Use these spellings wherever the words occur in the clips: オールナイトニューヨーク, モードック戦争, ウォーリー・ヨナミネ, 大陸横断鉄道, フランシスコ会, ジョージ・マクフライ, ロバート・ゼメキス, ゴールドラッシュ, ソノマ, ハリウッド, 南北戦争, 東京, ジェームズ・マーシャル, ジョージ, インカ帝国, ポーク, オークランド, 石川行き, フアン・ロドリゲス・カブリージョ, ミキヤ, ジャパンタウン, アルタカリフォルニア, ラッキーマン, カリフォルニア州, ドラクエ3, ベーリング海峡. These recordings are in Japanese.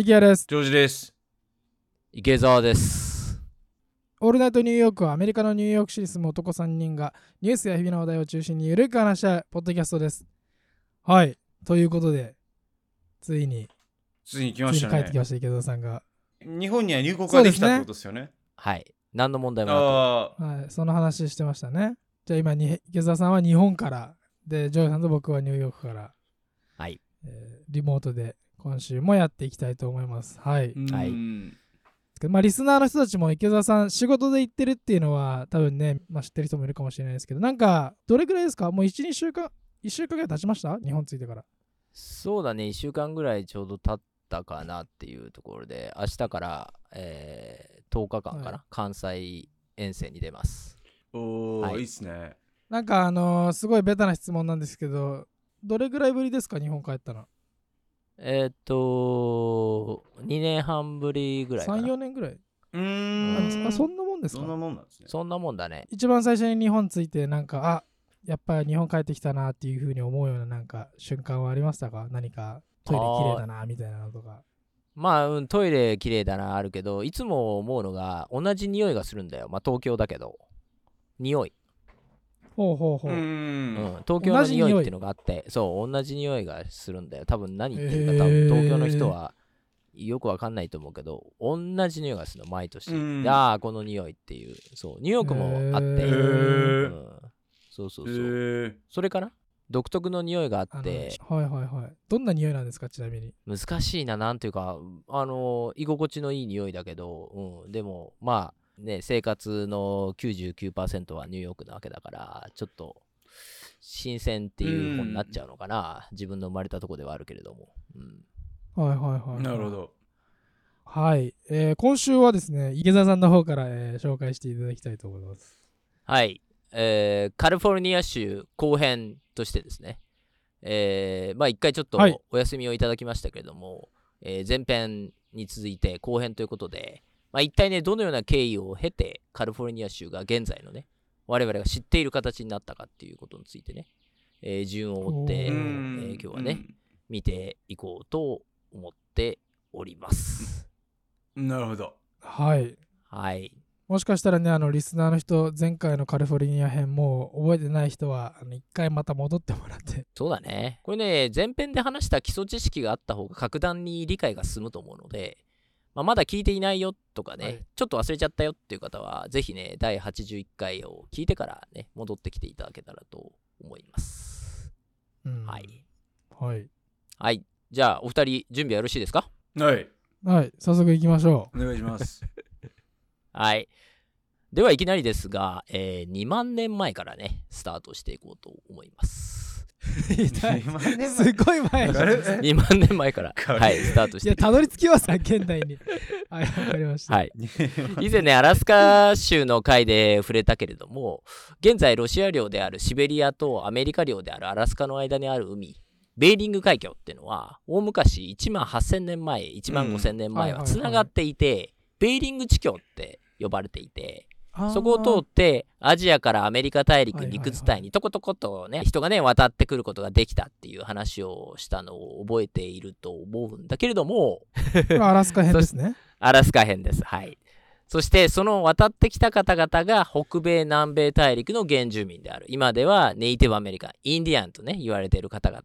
池谷です。ジョージです。池澤です。オールナイトニューヨークはアメリカのニューヨーク市に住む男3人がニュースや日々の話題を中心にゆるく話し合うポッドキャストです。はい、ということでついに来ましたね。帰ってきました。池澤さんが日本には入国ができたってことですよね。はい、何の問題もなく、はい、その話してましたね。じゃあ今に池澤さんは日本からで、ジョージさんと僕はニューヨークから、はい、リモートで今週もやっていきたいと思います。はい、はい。まあ、リスナーの人たちも池澤さん仕事で行ってるっていうのは多分ね、まあ、知ってる人もいるかもしれないですけど、なんかどれくらいですか？もう 1,2 週間1週間ぐらい経ちました？日本着いてから。そうだね、1週間ぐらいちょうど経ったかなっていうところで、明日から、10日間かな、はい、関西遠征に出ます。おー、はい、いいっすね。なんかすごいベタな質問なんですけど、どれぐらいぶりですか日本帰ったの？2年半ぶりぐらいかな。 3,4 年ぐらい。そんなもんですか？そんなもんなんですね。そんなもんだね。一番最初に日本着いてなんか、あ、やっぱり日本帰ってきたなっていう風に思うようななんか瞬間はありましたか？何かトイレ綺麗だなみたいなのとか。まあ、うん、トイレ綺麗だなあるけど、いつも思うのが同じ匂いがするんだよ。まあ東京だけど匂い。ほうほうほう。うん、東京の匂いっていうのがあって、そう、同じ匂いがするんだよ。多分何言ってるか、多分東京の人はよくわかんないと思うけど、同じ匂いがするの毎年。ああ、この匂いっていう。そう、ニューヨークもあって、そうそうそう、それかな、独特の匂いがあって。はいはいはい。どんな匂いなんですかちなみに？難しいな、なんていうか居心地のいい匂いだけど、でもまあね、生活の 99% はニューヨークなわけだから、ちょっと新鮮っていう方になっちゃうのかな、自分の生まれたとこではあるけれども、うん、はいはいはい。なるほど。はい。今週はですね、池澤さんの方から、紹介していただきたいと思います。はい。カリフォルニア州後編としてですね、まあ一回ちょっとお休みをいただきましたけれども、はい、前編に続いて後編ということで、まあ、一体ね、どのような経緯を経てカリフォルニア州が現在のね、我々が知っている形になったかっていうことについてね、順を追って、今日はね、見ていこうと思っております。なるほど。はい、はい、もしかしたらね、リスナーの人、前回のカリフォルニア編もう覚えてない人は一回また戻ってもらって。そうだね、これね、前編で話した基礎知識があった方が格段に理解が進むと思うので、まあ、まだ聞いていないよとかね、はい、ちょっと忘れちゃったよっていう方はぜひね、第81回を聞いてからね、戻ってきていただけたらと思います、うん、はい、はい、はい、じゃあお二人準備はよろしいですか？はい、はい、早速いきましょう。お願いしますはい、ではいきなりですが、2万年前からねスタートしていこうと思います。すごい前から2万年前から、はい、スタートして、いや、たどり着きますか現代にはい、わかりました、はい、以前ね、アラスカ州の回で触れたけれども、現在ロシア領であるシベリアとアメリカ領であるアラスカの間にある海、ベーリング海峡っていうのは大昔1万8000年前、1万5000年前はつながっていて、はいはいはい、ベーリング地峡って呼ばれていて、そこを通ってアジアからアメリカ大陸陸伝いにトコトコとね、人がね渡ってくることができたっていう話をしたのを覚えていると思うんだけれどもアラスカ編ですね。アラスカ編です。はい。そしてその渡ってきた方々が北米南米大陸の原住民である、今ではネイティブアメリカン、インディアンとね言われている方々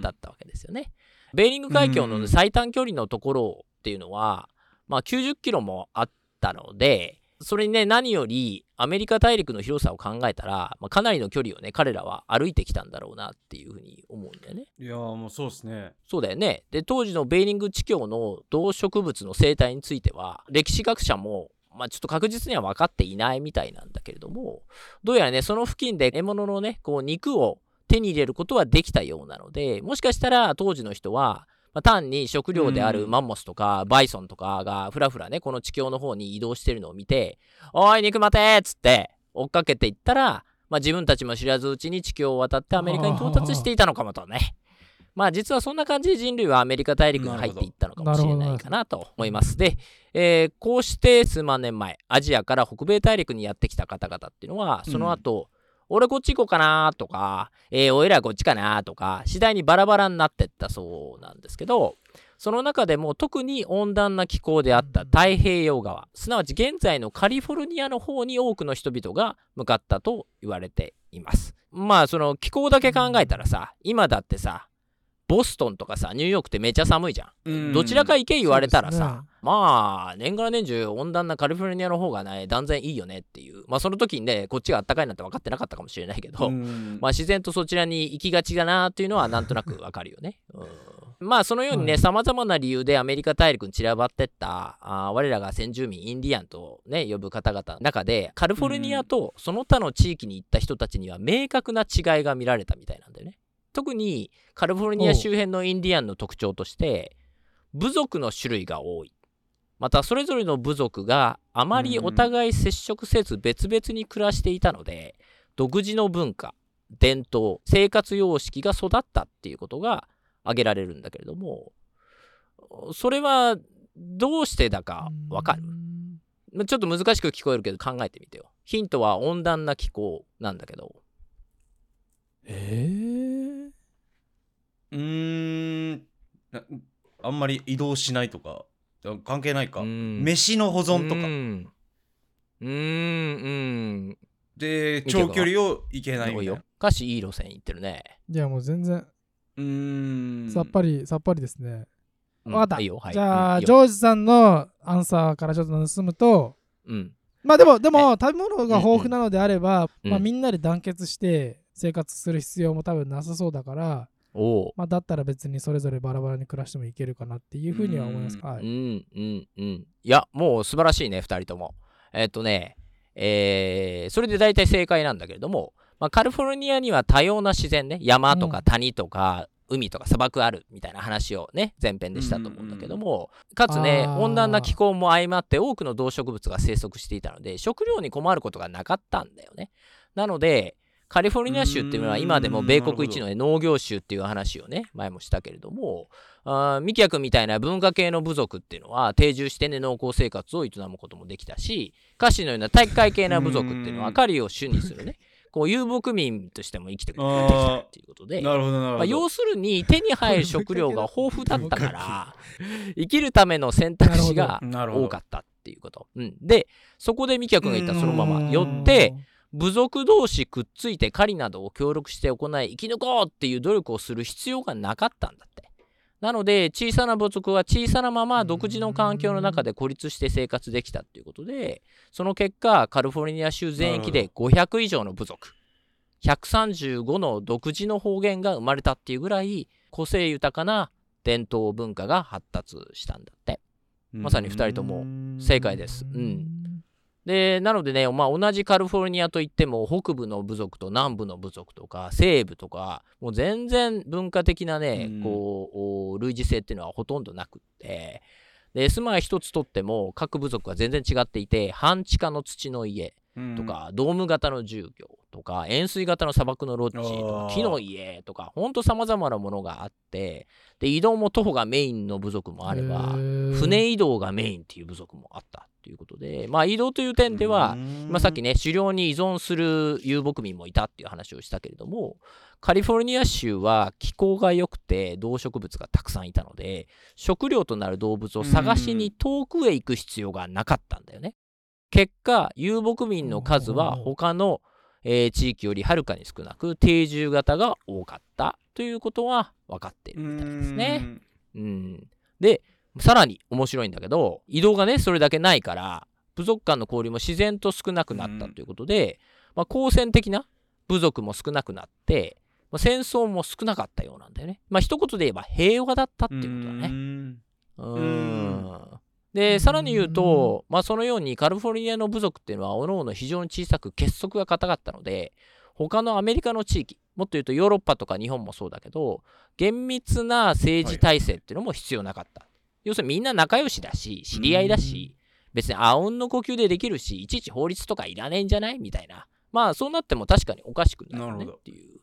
だったわけですよね、うん、ベーリング海峡の最短距離のところっていうのは、まあ、90キロもあったので、それにね、何よりアメリカ大陸の広さを考えたら、まあ、かなりの距離をね彼らは歩いてきたんだろうなっていうふうに思うんだよね。いやー、もうそうですね。そうだよね。で、当時のベーリング地峡の動植物の生態については歴史学者も、まあ、ちょっと確実には分かっていないみたいなんだけれども、どうやらねその付近で獲物のねこう肉を手に入れることはできたようなので、もしかしたら当時の人はまあ、単に食料であるマンモスとかバイソンとかがフラフラねこの地峡の方に移動してるのを見て、おい肉待てーっつって追っかけていったら、まあ、自分たちも知らずうちに地峡を渡ってアメリカに到達していたのかもとね。まあ実はそんな感じで人類はアメリカ大陸に入っていったのかもしれないかなと思います。で、こうして数万年前アジアから北米大陸にやってきた方々っていうのは、その後、俺こっち行こうかなとか、おいらこっちかなとか、次第にバラバラになってったそうなんですけど、その中でも特に温暖な気候であった太平洋側、すなわち現在のカリフォルニアの方に多くの人々が向かったと言われています。まあその気候だけ考えたらさ、今だってさボストンとかさニューヨークってめちゃ寒いじゃん、どちらか行け言われたらさ、ね、まあ年がら年中温暖なカリフォルニアの方がね断然いいよねっていう、まあその時にねこっちがあったかいなんて分かってなかったかもしれないけど、まあ自然とそちらに行きがちだなっていうのはなんとなく分かるよね。まあそのようにね、さまざまな理由でアメリカ大陸に散らばってった我らが先住民インディアンとね呼ぶ方々の中で、カリフォルニアとその他の地域に行った人たちには明確な違いが見られたみたいなんだよね。特にカリフォルニア周辺のインディアンの特徴として部族の種類が多い、またそれぞれの部族があまりお互い接触せず別々に暮らしていたので、独自の文化、伝統、生活様式が育ったっていうことが挙げられるんだけれども、それはどうしてだかわかる？ちょっと難しく聞こえるけど考えてみてよ。ヒントは温暖な気候なんだけど、あんまり移動しないとか関係ないか、飯の保存とか、で長距離を行けないみたいな。かしいい路線行ってるね。いやもう全然さっぱりですね。分かった、いいよ、はい、じゃあ、ジョージさんのアンサーからちょっと盗むと、まあでも食べ物が豊富なのであれば、まあ、みんなで団結して生活する必要も多分なさそうだから、まあ、だったら別にそれぞれバラバラに暮らしてもいけるかなっていうふうには思います。いやもう素晴らしいね2人とも。それで大体正解なんだけれども、まあ、カリフォルニアには多様な自然ね、山とか谷とか海とか砂漠あるみたいな話をね前編でしたと思うんだけども、かつね温暖な気候も相まって多くの動植物が生息していたので食料に困ることがなかったんだよね。なのでカリフォルニア州っていうのは今でも米国一の農業州っていう話をね前もしたけれども、ミキヤ君みたいな文化系の部族っていうのは定住してね農耕生活を営むこともできたし、カシのような体育会系な部族っていうのは狩りを主にするねこう遊牧民としても生きてくれてきたっていうことで、まあ、要するに手に入る食料が豊富だったから生きるための選択肢が多かったっていうこと、でそこでミキヤ君が言ったそのままよって部族同士くっついて狩りなどを協力して行い生き抜こうっていう努力をする必要がなかったんだって。なので小さな部族は小さなまま独自の環境の中で孤立して生活できたっていうことで、その結果カリフォルニア州全域で500以上の部族、135の独自の方言が生まれたっていうぐらい個性豊かな伝統文化が発達したんだって。まさに2人とも正解です。でなのでね、まあ、同じカリフォルニアといっても北部の部族と南部の部族とか西部とかもう全然文化的なね、こう類似性っていうのはほとんどなくって、で住まい一つとっても各部族は全然違っていて、半地下の土の家とか、ドーム型の住居とか円錐型の砂漠のロッジとか木の家とかほんとさまざまなものがあって、で移動も徒歩がメインの部族もあれば船移動がメインっていう部族もあったということで、まあ、移動という点では、まあ、さっきね狩猟に依存する遊牧民もいたっていう話をしたけれども、カリフォルニア州は気候が良くて動植物がたくさんいたので食料となる動物を探しに遠くへ行く必要がなかったんだよね。結果遊牧民の数は他の、地域よりはるかに少なく定住型が多かったということは分かっているみたいですね。でさらに面白いんだけど、移動がねそれだけないから部族間の交流も自然と少なくなったということで、まあ、好戦的な部族も少なくなって、まあ、戦争も少なかったようなんだよね。まあ一言で言えば平和だったっていうことだね。でさらに言うと、まあ、そのようにカリフォルニアの部族っていうのは各々非常に小さく結束が固かったので、他のアメリカの地域、もっと言うとヨーロッパとか日本もそうだけど厳密な政治体制っていうのも必要なかった、要するにみんな仲良しだし知り合いだし、別にあうんの呼吸でできるしいちいち法律とかいらねえんじゃないみたいな、まあそうなっても確かにおかしくなるねっていう。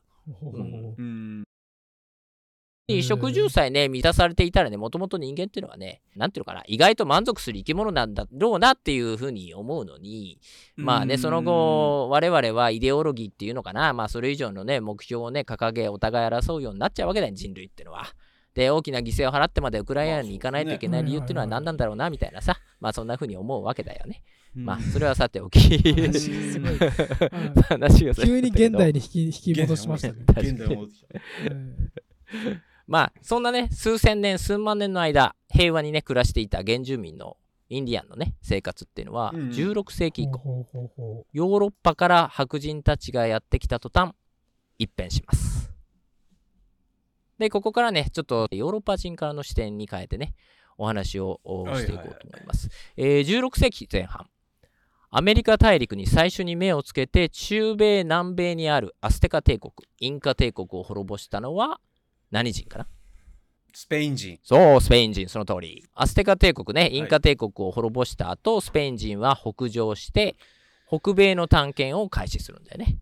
衣食住さえね満たされていたらね、もともと人間っていうのはねなんていうのかな、意外と満足する生き物なんだろうなっていうふうに思うのに、まあねその後我々はイデオロギーっていうのかな、まあそれ以上のね目標をね掲げお互い争うようになっちゃうわけだよ人類ってのは。で大きな犠牲を払ってまでウクライナに行かないといけない理由っていうのは何なんだろうなみたいなさ、まあそんな風に思うわけだよね。まあそれはさておきすごい話が急に現代に引き戻しましたね。現代戻ってきた。まあそんなね数千年数万年の間平和にね暮らしていた原住民のインディアンのね生活っていうのは16世紀以降、ヨーロッパから白人たちがやってきた途端一変します。でここからねちょっとヨーロッパ人からの視点に変えてねお話をしていこうと思います。16世紀前半アメリカ大陸に最初に目をつけて中米南米にあるアステカ帝国インカ帝国を滅ぼしたのは何人かな。スペイン人。そうスペイン人、その通り。アステカ帝国ねインカ帝国を滅ぼした後、スペイン人は北上して北米の探検を開始するんだよね。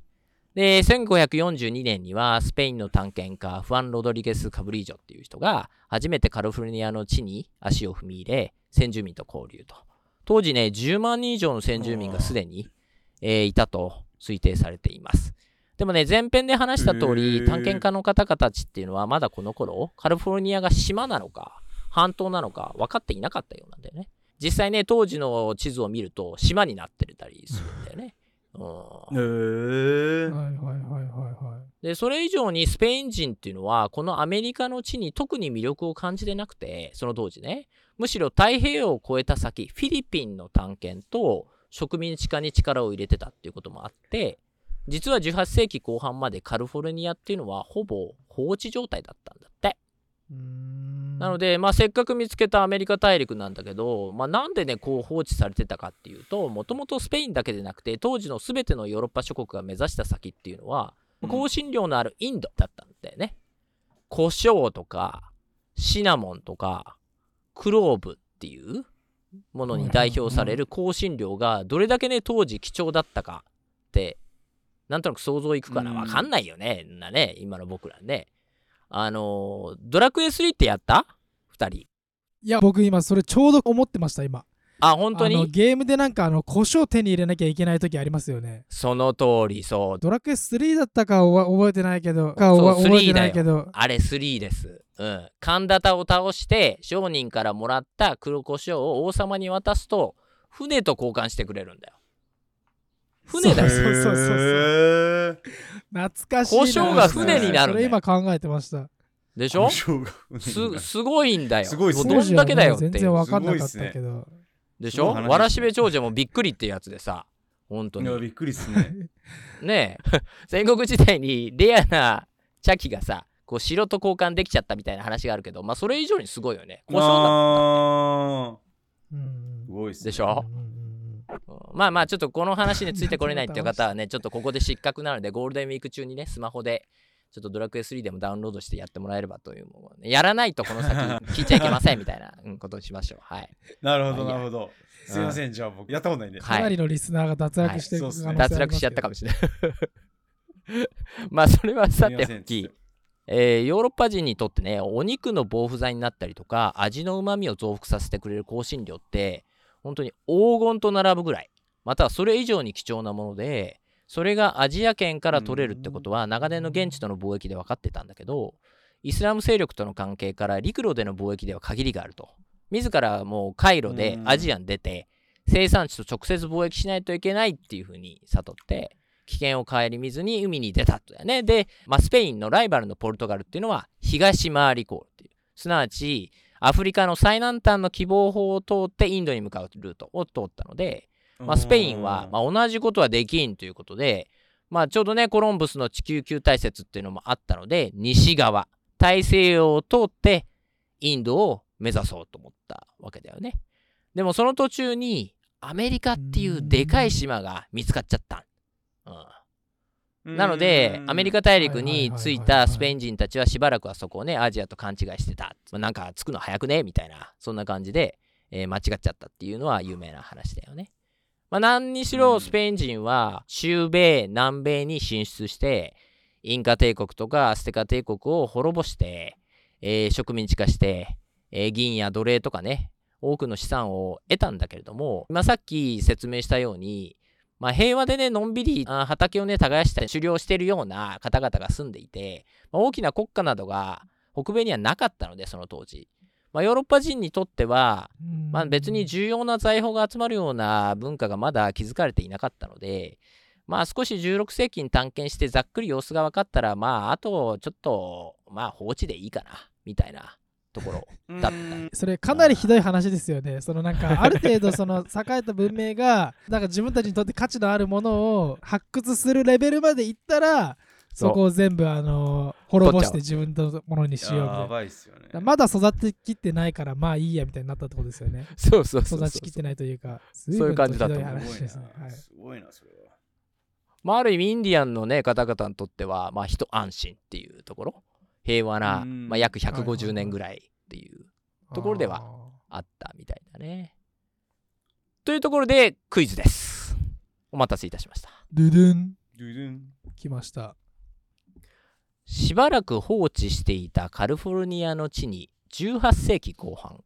で1542年にはスペインの探検家フアン・ロドリゲス・カブリージョっていう人が初めてカリフォルニアの地に足を踏み入れ先住民と交流と、当時ね10万人以上の先住民がすでに、いたと推定されています。でもね前編で話した通り、探検家の方々たちっていうのはまだこの頃カリフォルニアが島なのか半島なのか分かっていなかったようなんだよね。実際ね当時の地図を見ると島になってたりするんだよね。でそれ以上にスペイン人っていうのはこのアメリカの地に特に魅力を感じてなくて、その当時ねむしろ太平洋を越えた先フィリピンの探検と植民地化に力を入れてたっていうこともあって、実は18世紀後半までカリフォルニアっていうのはほぼ放置状態だったんだって。なので、まあ、せっかく見つけたアメリカ大陸なんだけど、まあ、なんでねこう放置されてたかっていうと、もともとスペインだけでなくて当時の全てのヨーロッパ諸国が目指した先っていうのは香辛料のあるインドだったんだよね。胡椒とかシナモンとかクローブっていうものに代表される香辛料がどれだけね当時貴重だったかってなんとなく想像いくかな。わかんないよね、なね今の僕らね。ドラクエ3ってやった2人。いや僕今それちょうど思ってました今。あ本当にゲームでなんか胡椒手に入れなきゃいけない時ありますよね。その通り。そうドラクエ3だったかは覚えてないけどあれ3です。神田田を倒して商人からもらった黒胡椒を王様に渡すと船と交換してくれるんだよ。船だよ。そう懐かしいな。胡椒が船になるんだよ。それ今考えてました。でしょ。すごいんだよ。すごい。どんだけだよって全然分かんなかったけど。でしょ。わらしべ長者もびっくりってやつでさ、本当にいやびっくりっすね。ねえ戦国時代にレアな茶器がさこう城と交換できちゃったみたいな話があるけど、まあそれ以上にすごいよね。胡椒だったんだよ。すごいっすね。でしょ。まあまあちょっとこの話についてこれないっていう方はねちょっとここで失格なのでゴールデンウィーク中にねスマホでちょっとドラクエ3でもダウンロードしてやってもらえればというもの、ね、やらないとこの先聞いちゃいけませんみたいなことにしましょう。はい。なるほどなるほど。すいません、じゃあ僕やったことないんで。かなりのリスナーが脱落してる、はいはいね、脱落しちゃったかもしれない。まあそれはさておき、ヨーロッパ人にとってねお肉の防腐剤になったりとか味のうまみを増幅させてくれる香辛料って本当に黄金と並ぶぐらいまたはそれ以上に貴重なもので、それがアジア圏から取れるってことは長年の現地との貿易で分かってたんだけど、イスラム勢力との関係から陸路での貿易では限りがあると自らもう海路でアジアに出て生産地と直接貿易しないといけないっていう風に悟って危険を顧みずに海に出たとだね。で、まあ、スペインのライバルのポルトガルっていうのは東回り航路っていう、すなわちアフリカの最南端の希望法を通ってインドに向かうルートを通ったので、まあ、スペインはまあ同じことはできんということで、まあ、ちょうどねコロンブスの地球球体説っていうのもあったので西側大西洋を通ってインドを目指そうと思ったわけだよね。でもその途中にアメリカっていうでかい島が見つかっちゃった、なのでアメリカ大陸に着いたスペイン人たちはしばらくはそこをねアジアと勘違いしてた、なんか着くの早くねみたいなそんな感じで、間違っちゃったっていうのは有名な話だよね。まあ、何にしろスペイン人は中米南米に進出してインカ帝国とかアステカ帝国を滅ぼして、植民地化して、銀や奴隷とかね多くの資産を得たんだけれども、今さっき説明したようにまあ、平和でねのんびり畑をね耕して狩猟しているような方々が住んでいて、まあ、大きな国家などが北米にはなかったので、その当時、まあ、ヨーロッパ人にとっては、まあ、別に重要な財宝が集まるような文化がまだ築かれていなかったので、まあ、少し16世紀に探検してざっくり様子が分かったら、まあ、あとちょっと、まあ、放置でいいかなみたいなところだった。それかなりひどい話ですよね。そのなんかある程度その栄えた文明がなんか自分たちにとって価値のあるものを発掘するレベルまでいったら、そこを全部滅ぼして自分のものにしようみたいな。やばいっすよね。まだ育ってきてないからまあいいやみたいになったってことですよね。そうそうそうそう、育ちきってないというか、そういう感じだった。すごいなそれは。まあある意味インディアンのね方々にとっては、まあ一安心っていうところ、平和な、まあ、約150年ぐらいっていうところではあったみたいだね。というところでクイズです。お待たせいたしました。ドゥドゥンドゥドゥン来ました。しばらく放置していたカリフォルニアの地に18世紀後半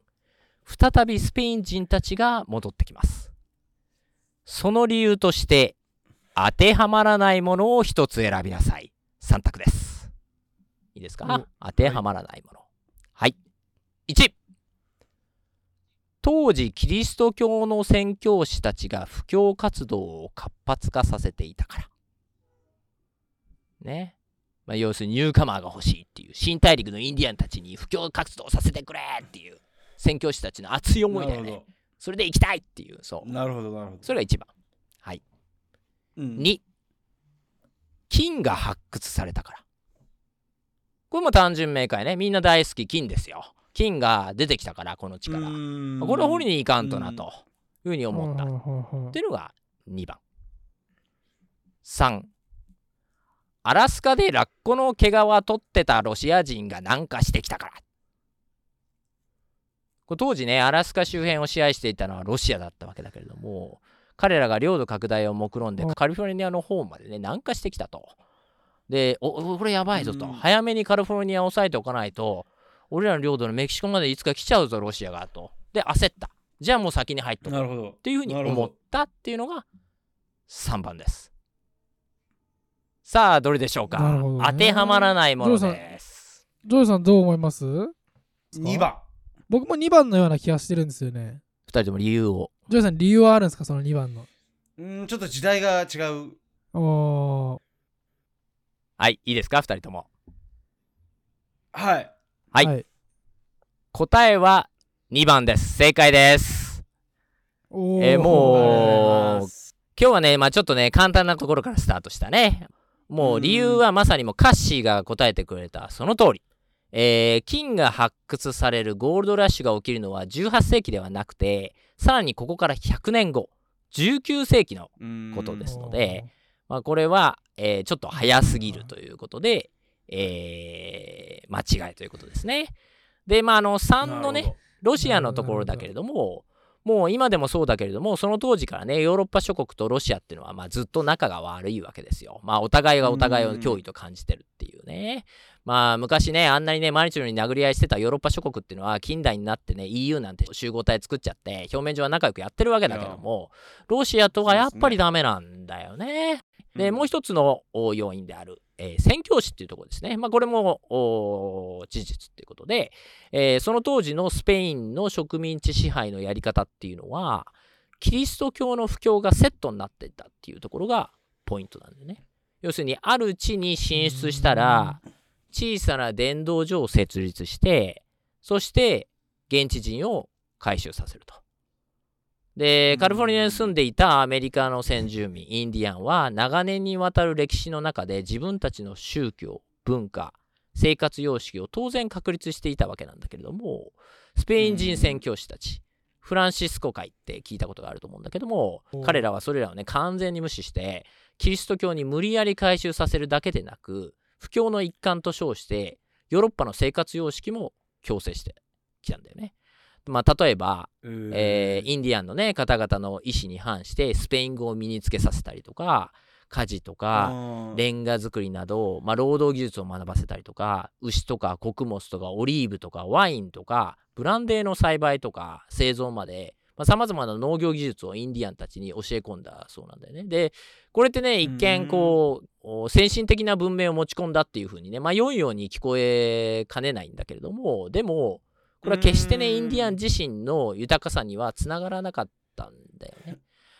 再びスペイン人たちが戻ってきます。その理由として当てはまらないものを一つ選びなさい。3択です。いいですか？当てはまらないもの。はい。1、当時キリスト教の宣教師たちが布教活動を活発化させていたから。ね。まあ、要するにニューカマーが欲しいっていう、新大陸のインディアンたちに布教活動させてくれっていう宣教師たちの熱い思いだよね。それで行きたいっていう。そう。なるほどなるほど。それが1番。はい。うん、2、金が発掘されたから。これも単純明快ね。みんな大好き金ですよ。金が出てきたからこの地から、これを掘りに行かんとなというふうに思ったっていうのが2番。3、アラスカでラッコの毛皮取ってたロシア人が南下してきたから。これ当時ねアラスカ周辺を支配していたのはロシアだったわけだけれども、彼らが領土拡大を目論んでカリフォルニアの方までね南下してきたと。で、これやばいぞと、早めにカリフォルニアを抑えておかないと俺らの領土のメキシコまでいつか来ちゃうぞロシアがと。で焦った、じゃあもう先に入っとこうっていうふうに思ったっていうのが3番です。さあどれでしょうか、ね、当てはまらないものです。ジョイさんどう思います？2番。僕も2番のような気がしてるんですよね。2人とも理由を。ジョイさん理由はあるんですか、その2番の。ちょっと時代が違う。はい、いいですか、2人とも。はい。はい。答えは2番です。正解です。もう、今日はね、まあちょっとね、簡単なところからスタートしたね。もう理由はまさにもうカッシーが答えてくれた、その通り。金が発掘されるゴールドラッシュが起きるのは18世紀ではなくて、さらにここから100年後、19世紀のことですので、まあ、これは、ちょっと早すぎるということで、間違いということですね。で、まあ、3のねロシアのところだけれども、もう今でもそうだけれども、その当時からねヨーロッパ諸国とロシアっていうのは、まあ、ずっと仲が悪いわけですよ。まあ、お互いがお互いを脅威と感じてるっていうね。まあ、昔ねあんなにね毎日のように殴り合いしてたヨーロッパ諸国っていうのは近代になってね EU なんて集合体作っちゃって表面上は仲良くやってるわけだけども、ロシアとはやっぱりダメなんだよね。でもう一つの要因である、宣教師っていうところですね。まあ、これも事実っていうことで、その当時のスペインの植民地支配のやり方っていうのはキリスト教の布教がセットになっていたっていうところがポイントなんでね。要するにある地に進出したら小さな伝道所を設立して、そして現地人を改宗させると。でカリフォルニアに住んでいたアメリカの先住民インディアンは長年にわたる歴史の中で自分たちの宗教、文化、生活様式を当然確立していたわけなんだけれども、スペイン人宣教師たち、フランシスコ会って聞いたことがあると思うんだけども、彼らはそれらをね完全に無視してキリスト教に無理やり改宗させるだけでなく、布教の一環と称してヨーロッパの生活様式も強制してきたんだよね。まあ、例えば、インディアンの、ね、方々の意思に反してスペイン語を身につけさせたりとか、家事とかレンガ作りなど、まあ、労働技術を学ばせたりとか、牛とか穀物とかオリーブとかワインとかブランデーの栽培とか製造まで、様々な農業技術をインディアンたちに教え込んだそうなんだよね。で、これってね、一見こう先進的な文明を持ち込んだっていう風にね、迷うように聞こえかねないんだけれども、でもこれは決してね、インディアン自身の豊かさにはつながらなかったんだよね。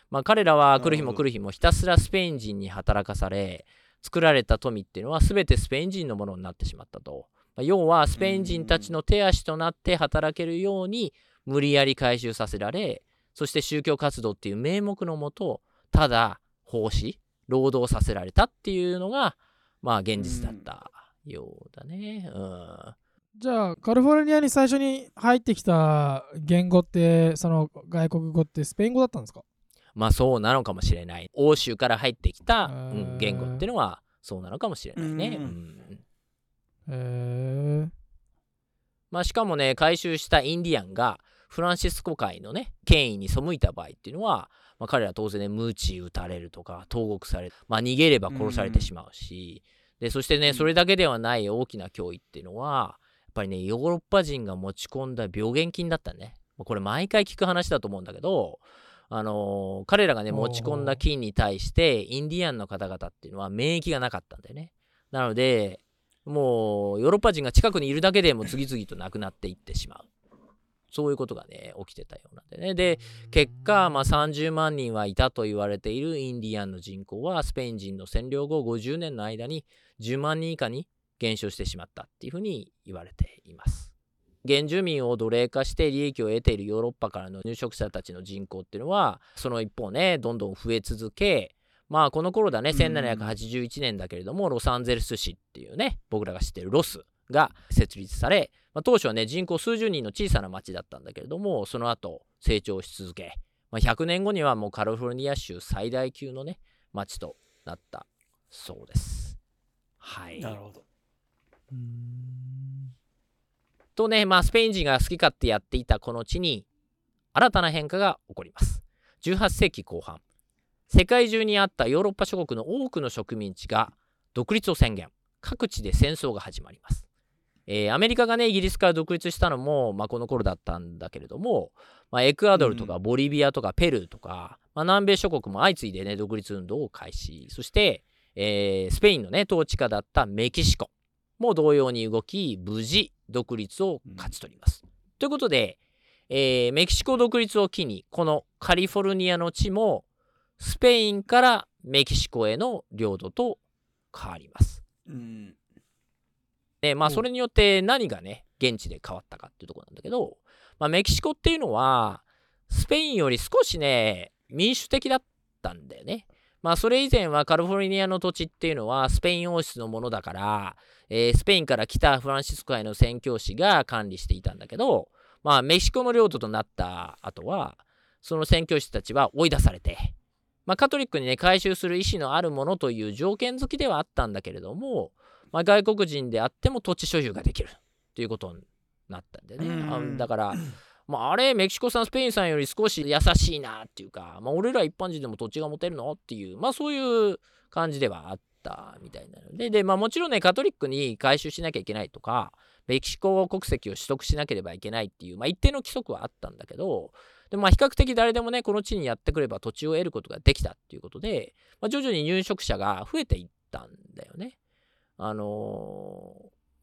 まあ、彼らは来る日も来る日もひたすらスペイン人に働かされ、作られた富っていうのは全てスペイン人のものになってしまったと。要はスペイン人たちの手足となって働けるように無理やり回収させられ、そして宗教活動っていう名目のもと、ただ奉仕労働させられたっていうのがまあ現実だったようだね。じゃあカリフォルニアに最初に入ってきた言語って、その外国語ってスペイン語だったんですか？まあそうなのかもしれない。欧州から入ってきた言語っていうのはそうなのかもしれないね。まあ、しかもね、回収したインディアンがフランシスコ会のね権威に背いた場合っていうのは、まあ、彼ら当然ね鞭打たれるとか投獄される、まあ、逃げれば殺されてしまうし、でそしてね、それだけではない大きな脅威っていうのはやっぱりね、ヨーロッパ人が持ち込んだ病原菌だったね。これ毎回聞く話だと思うんだけど、彼らがね持ち込んだ菌に対してインディアンの方々っていうのは免疫がなかったんだよね。なのでもうヨーロッパ人が近くにいるだけでも次々と亡くなっていってしまう、そういうことがね起きてたようなんでね。で結果、まあ、30万人はいたと言われているインディアンの人口はスペイン人の占領後50年の間に10万人以下に減少してしまったっていうふうに言われています。原住民を奴隷化して利益を得ているヨーロッパからの入植者たちの人口っていうのはその一方ね、どんどん増え続け、まあこの頃だね、1781年だけれども、ロサンゼルス市っていうね、僕らが知ってるロスが設立され、まあ、当初はね人口数十人の小さな町だったんだけれども、その後成長し続け、まあ、100年後にはもうカリフォルニア州最大級のね町となったそうです。はい、なるほど。とね、まあスペイン人が好き勝手やっていたこの地に新たな変化が起こります。18世紀後半、世界中にあったヨーロッパ諸国の多くの植民地が独立を宣言、各地で戦争が始まります。アメリカがねイギリスから独立したのも、まあ、この頃だったんだけれども、まあ、エクアドルとかボリビアとかペルーとか、まあ、南米諸国も相次いでね独立運動を開始。そして、スペインのね統治下だったメキシコも同様に動き、無事独立を勝ち取ります、ということで、メキシコ独立を機にこのカリフォルニアの地もスペインからメキシコへの領土と変わります、でまあそれによって何がね現地で変わったかっていうところなんだけど、まあ、メキシコっていうのはスペインより少しね民主的だったんだよね。まあそれ以前はカリフォルニアの土地っていうのはスペイン王室のものだから、スペインから来たフランシスコ会の宣教師が管理していたんだけど、まあメキシコの領土となった後はその宣教師たちは追い出されて、まあ、カトリックにね改宗する意思のあるものという条件付きではあったんだけれども、まあ、外国人であっても土地所有ができるということになったんでね。だから、まあ、あれメキシコさんスペインさんより少し優しいなっていうか、まあ、俺ら一般人でも土地が持てるのっていう、まあ、そういう感じではあったみたいなので、まあ、もちろんねカトリックに改宗しなきゃいけないとかメキシコ国籍を取得しなければいけないっていう、まあ、一定の規則はあったんだけど、でまあ比較的誰でもねこの地にやってくれば土地を得ることができたっていうことで、まあ、徐々に入植者が増えていったんだよね。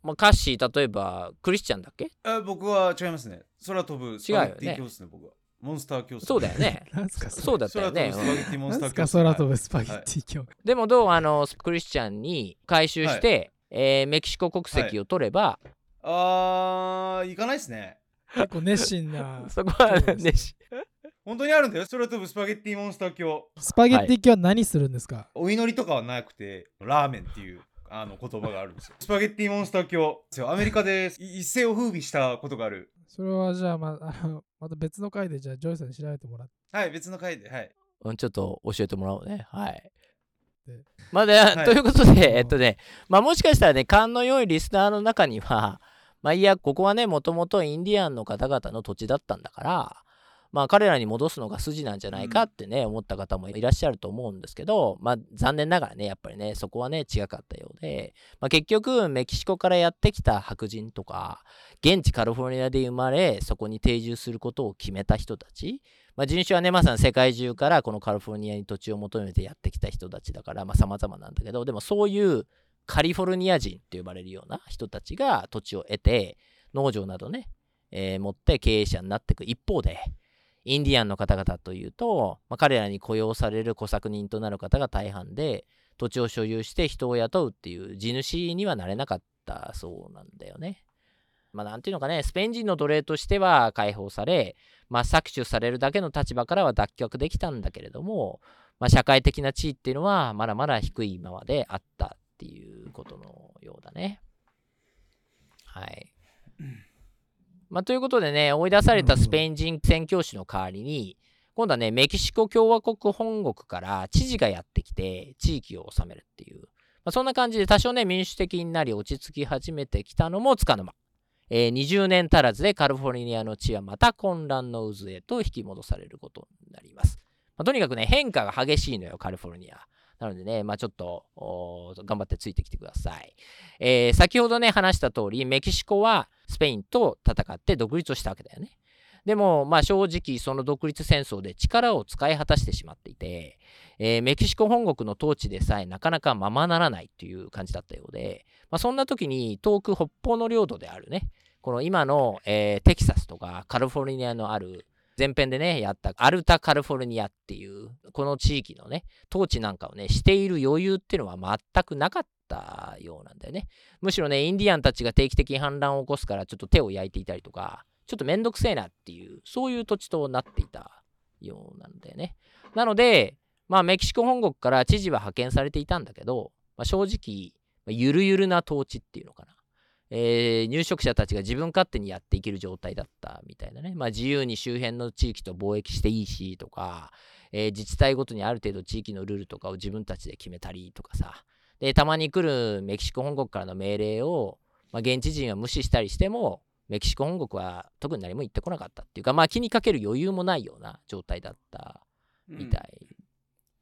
まあ、カッシー例えばクリスチャンだっけ？僕は違いますね。空飛ぶスパゲッティ教室ね。僕はモンスター教室。そうだよね。そうだったよね。なんか空飛ぶスパゲッティ教室。でもどうクリスチャンに改宗して、メキシコ国籍を取れば、行かないですね。結構熱心なそこは熱心本当にあるんだよ、空飛ぶスパゲッティモンスター教。スパゲッティ教は何するんですか？お祈りとかはなくてラーメンっていう言葉があるんですよスパゲッティモンスター教、アメリカで一世を風靡したことがある。それはじゃあ また別の回で、じゃあジョイさんに調べてもらって、はい、別の回で、はい、ちょっと教えてもらおうね。はいまあで、はい、ということでまあもしかしたらね勘の良いリスナーの中にはまあいや、ここはねもともとインディアンの方々の土地だったんだから、まあ、彼らに戻すのが筋なんじゃないかってね、思った方もいらっしゃると思うんですけど、まあ、残念ながらねやっぱりねそこはね違かったようで、まあ、結局メキシコからやってきた白人とか現地カリフォルニアで生まれそこに定住することを決めた人たち、まあ、人種はね、まさに世界中からこのカリフォルニアに土地を求めてやってきた人たちだから、まあ様々なんだけど、でもそういうカリフォルニア人って呼ばれるような人たちが土地を得て農場などね、持って経営者になっていく一方で、インディアンの方々というと、まあ、彼らに雇用される小作人となる方が大半で、土地を所有して人を雇うっていう地主にはなれなかったそうなんだよね。まあ、なんていうのかね、スペイン人の奴隷としては解放され、まあ、搾取されるだけの立場からは脱却できたんだけれども、まあ、社会的な地位っていうのはまだまだ低いままであったっていうことのようだね。はい。まあ、ということでね、追い出されたスペイン人宣教師の代わりに、今度はね、メキシコ共和国本国から知事がやってきて地域を治めるっていう、まあ、そんな感じで多少ね、民主的になり落ち着き始めてきたのもつかの間、20年足らずでカリフォルニアの地はまた混乱の渦へと引き戻されることになります。まあ、とにかくね、変化が激しいのよ、カリフォルニア。なのでね、まあ、ちょっと頑張ってついてきてください。先ほどね、話した通り、メキシコはスペインと戦って独立をしたわけだよね。でも、まあ、正直その独立戦争で力を使い果たしてしまっていて、メキシコ本国の統治でさえなかなかままならないという感じだったようで、まあ、そんな時に遠く北方の領土であるね、この今の、テキサスとかカリフォルニアのある前編でねやったアルタカリフォルニアっていうこの地域のね統治なんかをねしている余裕っていうのは全くなかったようなんだよね。むしろねインディアンたちが定期的に反乱を起こすからちょっと手を焼いていたりとか、ちょっとめんどくせえなっていう、そういう土地となっていたようなんだよね。なので、まあ、メキシコ本国から知事は派遣されていたんだけど、まあ、正直ゆるゆるな統治っていうのかな、入植者たちが自分勝手にやっていける状態だったみたいなね、まあ、自由に周辺の地域と貿易していいしとか、自治体ごとにある程度地域のルールとかを自分たちで決めたりとかさ、でたまに来るメキシコ本国からの命令を、まあ、現地人は無視したりしてもメキシコ本国は特に何も言ってこなかったっていうか、まあ、気にかける余裕もないような状態だったみたい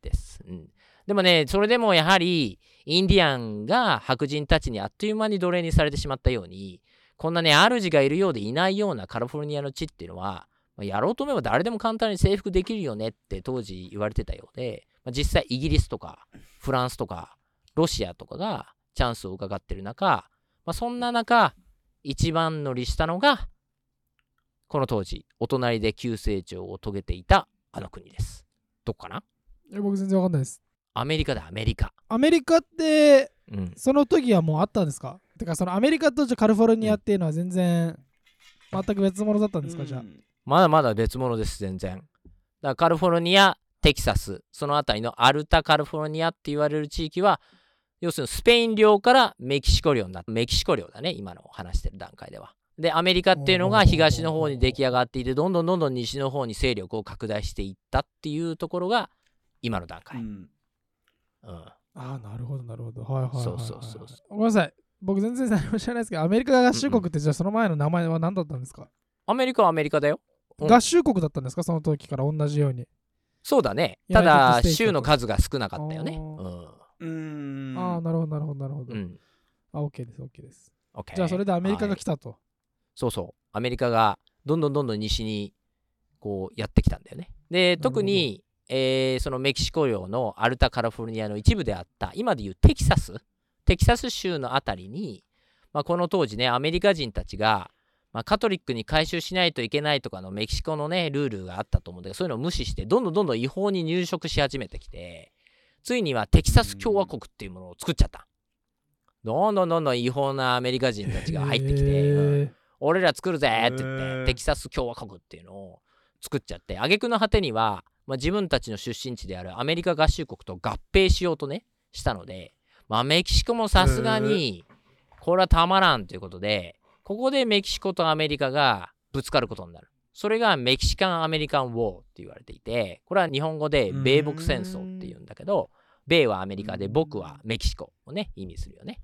です、うん、でもねそれでもやはりインディアンが白人たちにあっという間に奴隷にされてしまったように、こんなね主がいるようでいないようなカリフォルニアの地っていうのは、まあ、やろうと思えば誰でも簡単に征服できるよねって当時言われてたようで、まあ、実際イギリスとかフランスとかロシアとかがチャンスを伺ってる中、まあ、そんな中一番乗りしたのがこの当時お隣で急成長を遂げていたあの国です。どこかな、僕全然わかんないです。アメリカだ、アメリカ。アメリカって、うん、その時はもうあったんですか？てかそのアメリカとカリフォルニアっていうのは全然全く別物だったんですか、うん、じゃあまだまだ別物です、全然。だからカリフォルニア、テキサス、そのあたりのアルタカリフォルニアって言われる地域は要するにスペイン領からメキシコ領になった。メキシコ領だね、今の話してる段階では。でアメリカっていうのが東の方に出来上がっていて、どんどんどんどん西の方に勢力を拡大していったっていうところが今の段階、うんうん、ああなるほどなるほど、はいはいはいはい、そうそうそうそう。ごめんなさい、僕全然何も知らないですけど、アメリカ合衆国ってじゃあその前の名前は何だったんですか？アメリカはアメリカだよ、うん、合衆国だったんですかその時から同じように？そうだね、ただ州の数が少なかったよね。うん、ああなるほどなるほどなるほど、うん、あ OK です OK です OK。 じゃあそれでアメリカが来たと、はい、そうそう、アメリカがどんどんどんどん西にこうやってきたんだよね。で特にそのメキシコ領のアルタカリフォルニアの一部であった今でいうテキサス州のあたりに、まあ、この当時ねアメリカ人たちが、まあ、カトリックに改宗しないといけないとかのメキシコのねルールがあったと思うんだけど、そういうのを無視してどんどんどんどん違法に入植し始めてきて、ついにはテキサス共和国っていうものを作っちゃった。どんどんどんどん違法なアメリカ人たちが入ってきて、うん、俺ら作るぜって言って、テキサス共和国っていうのを作っちゃって、挙句の果てにはまあ、自分たちの出身地であるアメリカ合衆国と合併しようとねしたので、まあ、メキシコもさすがにこれはたまらんということで、ここでメキシコとアメリカがぶつかることになる。それがメキシカン・アメリカン・ウォーって言われていて、これは日本語で米北戦争っていうんだけど、米はアメリカで僕はメキシコをね意味するよね。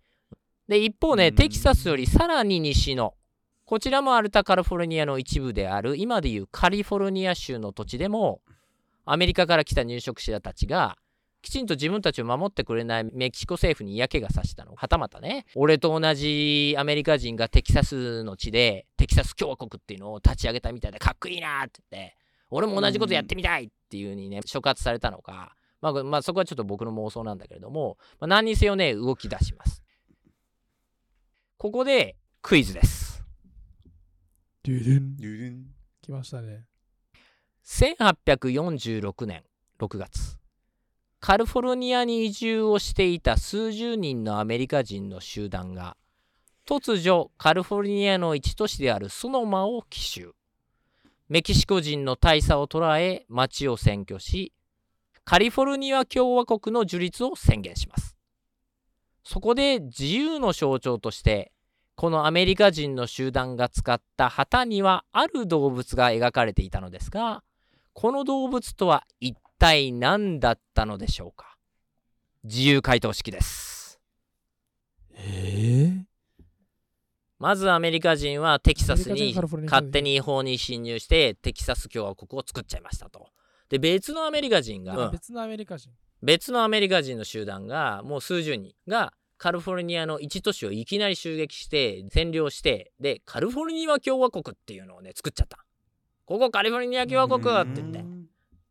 で一方ねテキサスよりさらに西のこちらもアルタカリフォルニアの一部である今でいうカリフォルニア州の土地でもアメリカから来た入植者たちがきちんと自分たちを守ってくれないメキシコ政府に嫌気がさしたの。はたまたね、俺と同じアメリカ人がテキサスの地でテキサス共和国っていうのを立ち上げたみたいでかっこいいなって言って、俺も同じことやってみたいっていう風にね触発されたのか、まあそこはちょっと僕の妄想なんだけれども、まあ、何にせよね動き出します。ここでクイズです。デュデンデュデン来ましたね。1846年6月カリフォルニアに移住をしていた数十人のアメリカ人の集団が突如カリフォルニアの一都市であるソノマを奇襲。メキシコ人の大佐を捕らえ町を占拠しカリフォルニア共和国の樹立を宣言します。そこで自由の象徴としてこのアメリカ人の集団が使った旗にはある動物が描かれていたのですが、この動物とは一体何だったのでしょうか。自由回答式です。まずアメリカ人はテキサスに勝手に違法に侵入してテキサス共和国を作っちゃいましたと。で別のアメリカ人の集団がもう数十人がカリフォルニアの一都市をいきなり襲撃して占領して、でカリフォルニア共和国っていうのをね作っちゃった。ここカリフォルニア共和国って言って、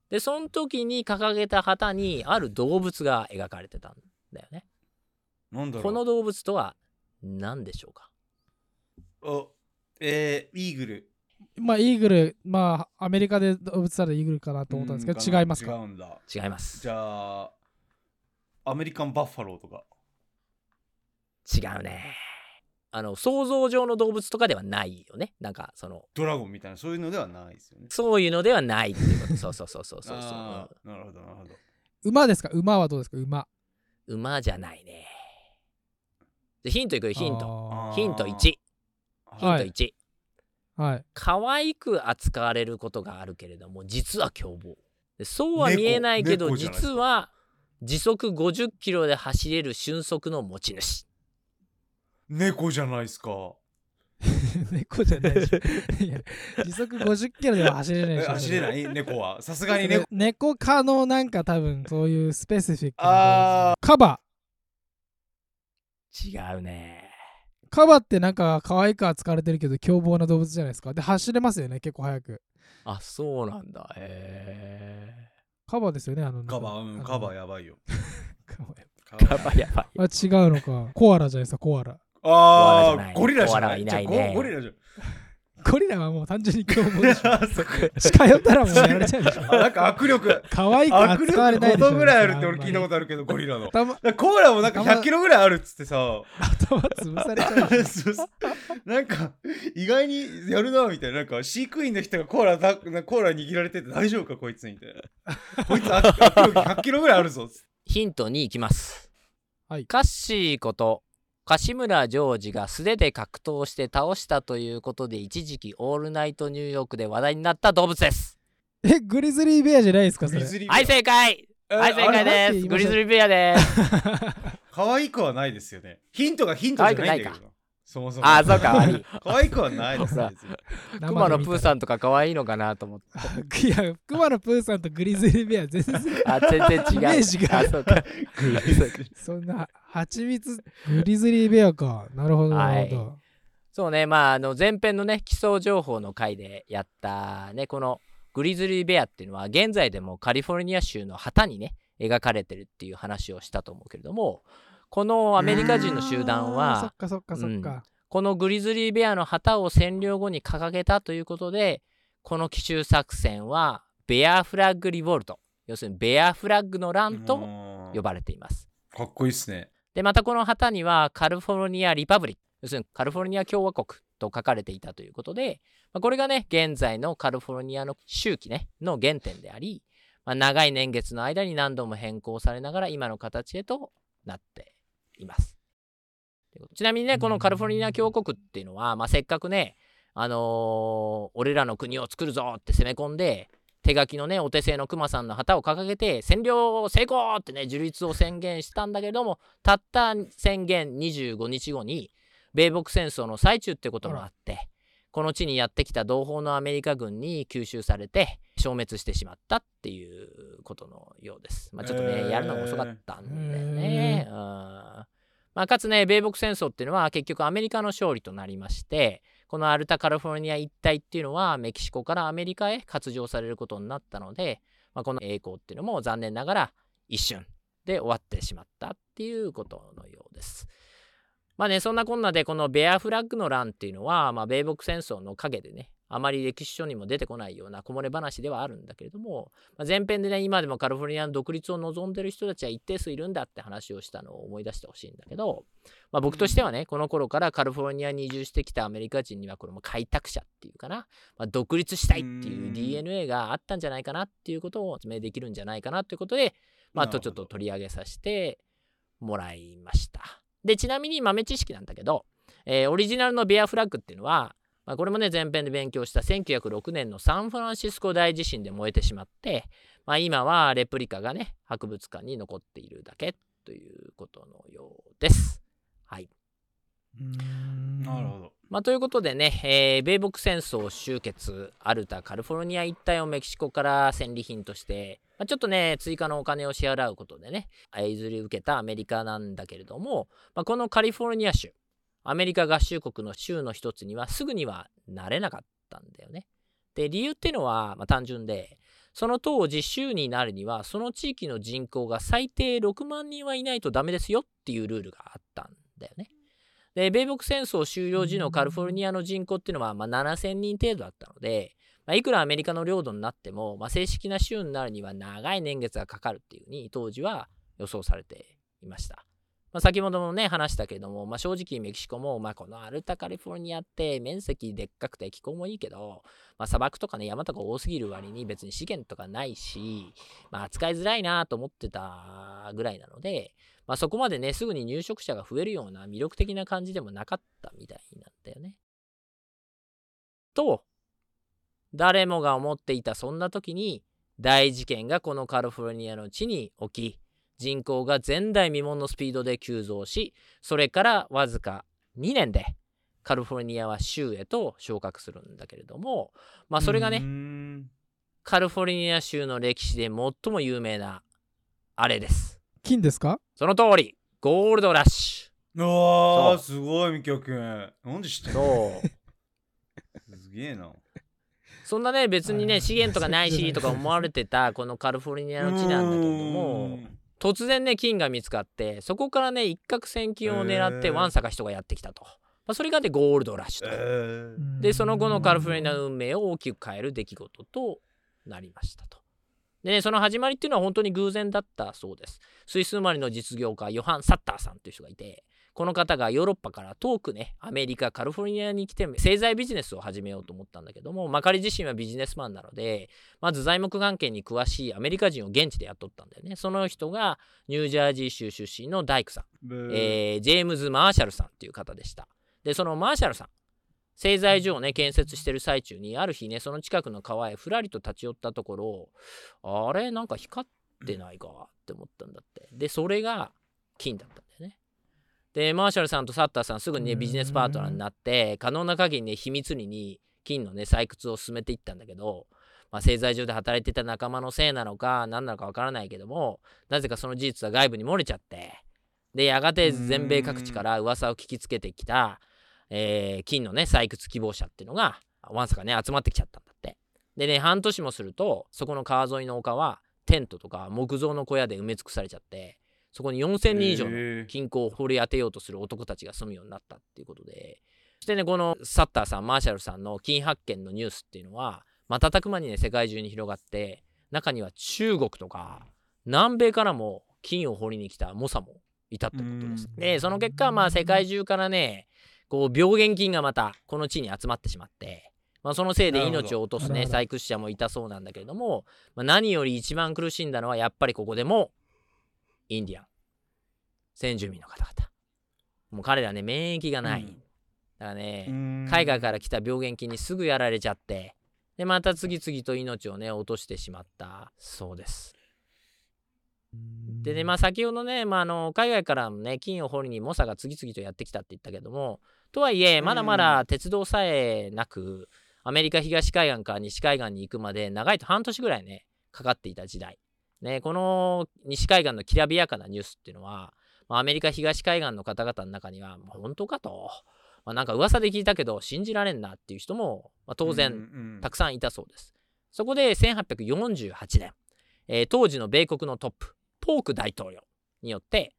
でその時に掲げた旗にある動物が描かれてたんだよね。なんだろうこの動物とは何でしょうか。イーグル。イーグルアメリカで動物されるイーグルかなと思ったんですけど、違いますか。違います。じゃあアメリカンバッファローとか。違うね。想像上の動物とかではないよね。なんかそのドラゴンみたいなそういうのではないですよね。そういうのではないっていうこと。そう。なるほど。馬ですか。馬はどうですか。馬じゃないね。でヒントいくよ。ヒント1。はい、可愛く扱われることがあるけれども実は凶暴で、そうは見えないけど実は時速50キロで走れる俊足の持ち主。猫じゃないですか。猫じゃないでしょ。いや時速50キロでは走れないでしょ。走れない猫はさすがに猫科のなんか多分そういうスペシフィックなカバ。違うね。カバってなんか可愛く扱われてるけど凶暴な動物じゃないですか。で走れますよね結構速く。あ、そうなんだ。カバですよね。カバやばいよ。カバやばい。あ、違うのか。コアラじゃないですか。コアラ。ああ、ゴリラじゃない。ゴリラはもう単純に凶暴でしょ。近寄ったらもうやられちゃうでしょ。なんか握力。可愛く扱われないでしょ。5度ぐらいあるって俺聞いたことあるけど、ゴリラの。コアラもなんか100キロぐらいあるっつってさ。頭潰されちゃうでしょ。なんか意外にやるなみたいな。なんか飼育員の人がコアラ握られてて大丈夫かこいつみたいな。こいつ握力100キロぐらいあるぞ。ヒント2いきます。はい、カッシーこと。樫村ジョージが素手で格闘して倒したということで一時期オールナイトニューヨークで話題になった動物です。グリズリーベアじゃないですかそれ。はい正解。です。グリズリーベアです。可愛くはないですよね。ヒントじゃないんだけどそもそも。あ、そうか。可愛くはないですね。クマのプーさんとか可愛いのかなと思って。いや、クマのプーさんとグリズリーベア全然違う。イメージが。あ、そうか。そんな蜂蜜グリズリーベアか。なるほどなるほど。はい、そうね。まあ前編のね基礎情報の回でやったねこのグリズリーベアっていうのは現在でもカリフォルニア州の旗にね描かれてるっていう話をしたと思うけれども。このアメリカ人の集団はこのグリズリーベアの旗を占領後に掲げたということで、この奇襲作戦はベアフラッグリボルト、要するにベアフラッグの乱と呼ばれています。かっこいいですね。でまたこの旗にはカリフォルニアリパブリック、要するにカリフォルニア共和国と書かれていたということで、これがね現在のカリフォルニアの州旗ねの原点であり、長い年月の間に何度も変更されながら今の形へとなっています。ちなみにねこのカリフォルニア共和国っていうのは、せっかくね俺らの国を作るぞって攻め込んで手書きのねお手製のクマさんの旗を掲げて占領成功ってね樹立を宣言したんだけれども、たった宣言25日後に米北戦争の最中ってこともあってこの地にやってきた同胞のアメリカ軍に吸収されて消滅してしまったっていうことのようです。ちょっとね、やるのが遅かったんだよね。かつね米北戦争っていうのは結局アメリカの勝利となりまして、このアルタカリフォルニア一帯っていうのはメキシコからアメリカへ割譲されることになったので、この栄光っていうのも残念ながら一瞬で終わってしまったっていうことのようです。そんなこんなでこのベアフラッグの乱っていうのは、米北戦争の陰でね、あまり歴史書にも出てこないようなこもれ話ではあるんだけれども、前編でね、今でもカリフォルニアの独立を望んでる人たちは一定数いるんだって話をしたのを思い出してほしいんだけど、僕としてはね、この頃からカリフォルニアに移住してきたアメリカ人にはこれも開拓者っていうかな、独立したいっていう DNA があったんじゃないかなっていうことを説明できるんじゃないかなということで、ちょっと取り上げさせてもらいました。で、ちなみに豆知識なんだけど、オリジナルのベアフラッグっていうのは、これもね、前編で勉強した1906年のサンフランシスコ大地震で燃えてしまって、今はレプリカがね、博物館に残っているだけということのようです。はい。なるほど。ということでね、米北戦争終結、アルタカリフォルニア一帯をメキシコから戦利品として、ちょっとね、追加のお金を支払うことでね、譲り受けたアメリカなんだけれども、このカリフォルニア州、アメリカ合衆国の州の一つにはすぐにはなれなかったんだよね。で、理由っていうのは、単純で、その当時州になるにはその地域の人口が最低6万人はいないとダメですよっていうルールがあったんだよね。で、米北戦争終了時のカリフォルニアの人口っていうのは7000人程度だったので、いくらアメリカの領土になっても、正式な州になるには長い年月がかかるっていうふうに当時は予想されていました。先ほどもね話したけれども、正直メキシコも、このアルタカリフォルニアって面積でっかくて気候もいいけど、砂漠とかね山とか多すぎる割に別に資源とかないし、扱いづらいなと思ってたぐらいなので、そこまでねすぐに入植者が増えるような魅力的な感じでもなかったみたいなんだよね。と誰もが思っていたそんな時に大事件がこのカリフォルニアの地に起き、人口が前代未聞のスピードで急増し、それからわずか2年でカリフォルニアは州へと昇格するんだけれども、それがね、カリフォルニア州の歴史で最も有名なあれです。金ですか？その通り、ゴールドラッシュ。あー、すごいミキオ君、なんで知ってんの？すげえな。そんなね別にね資源とかないしとか思われてたこのカリフォルニアの地なんだけれども、突然ね金が見つかって、そこからね一攫千金を狙ってわんさか人がやってきたと、それがでゴールドラッシュと、でその後のカリフォルニアの運命を大きく変える出来事となりましたと。でね、その始まりっていうのは本当に偶然だったそうです。スイス生まれの実業家ヨハン・サッターさんという人がいて、この方がヨーロッパから遠くねアメリカカリフォルニアに来て製材ビジネスを始めようと思ったんだけども、彼自身はビジネスマンなので、まず材木関係に詳しいアメリカ人を現地で雇ったんだよね。その人がニュージャージー州出身の大工さん、ジェームズ・マーシャルさんっていう方でした。でそのマーシャルさん、製材所をね建設してる最中にある日ね、その近くの川へふらりと立ち寄ったところ、あれなんか光ってないかって思ったんだって。でそれが金だったんだよね。でマーシャルさんとサッターさんすぐにねビジネスパートナーになって、可能な限りね秘密裏に金のね採掘を進めていったんだけど、製材所で働いてた仲間のせいなのか何なのかわからないけども、なぜかその事実は外部に漏れちゃって、でやがて全米各地から噂を聞きつけてきた、金のね採掘希望者っていうのがわんさかね集まってきちゃったんだって。でね、半年もするとそこの川沿いの丘はテントとか木造の小屋で埋め尽くされちゃって、そこに4000人以上の金庫を掘り当てようとする男たちが住むようになったっていうことで、そしてねこのサッターさんマーシャルさんの金発見のニュースっていうのは瞬く間にね世界中に広がって、中には中国とか南米からも金を掘りに来た猛者もいたってことです。でその結果、世界中からねこう病原菌がまたこの地に集まってしまって、そのせいで命を落とすね採掘者もいたそうなんだけれども、何より一番苦しんだのはやっぱりここでもインディアン先住民の方々、もう彼らね免疫がない、だからね海外から来た病原菌にすぐやられちゃって、でまた次々と命をね落としてしまったそうです。でね、先ほどね、海外からのね金を掘りに猛者が次々とやってきたって言ったけども、とはいえまだまだ鉄道さえなく、アメリカ東海岸から西海岸に行くまで長いと半年ぐらいねかかっていた時代ね、この西海岸のきらびやかなニュースっていうのは、アメリカ東海岸の方々の中には本当かと、まあ、なんか噂で聞いたけど信じられんなっていう人も、まあ、当然たくさんいたそうです。そこで1848年、当時の米国のトップポーク大統領によって、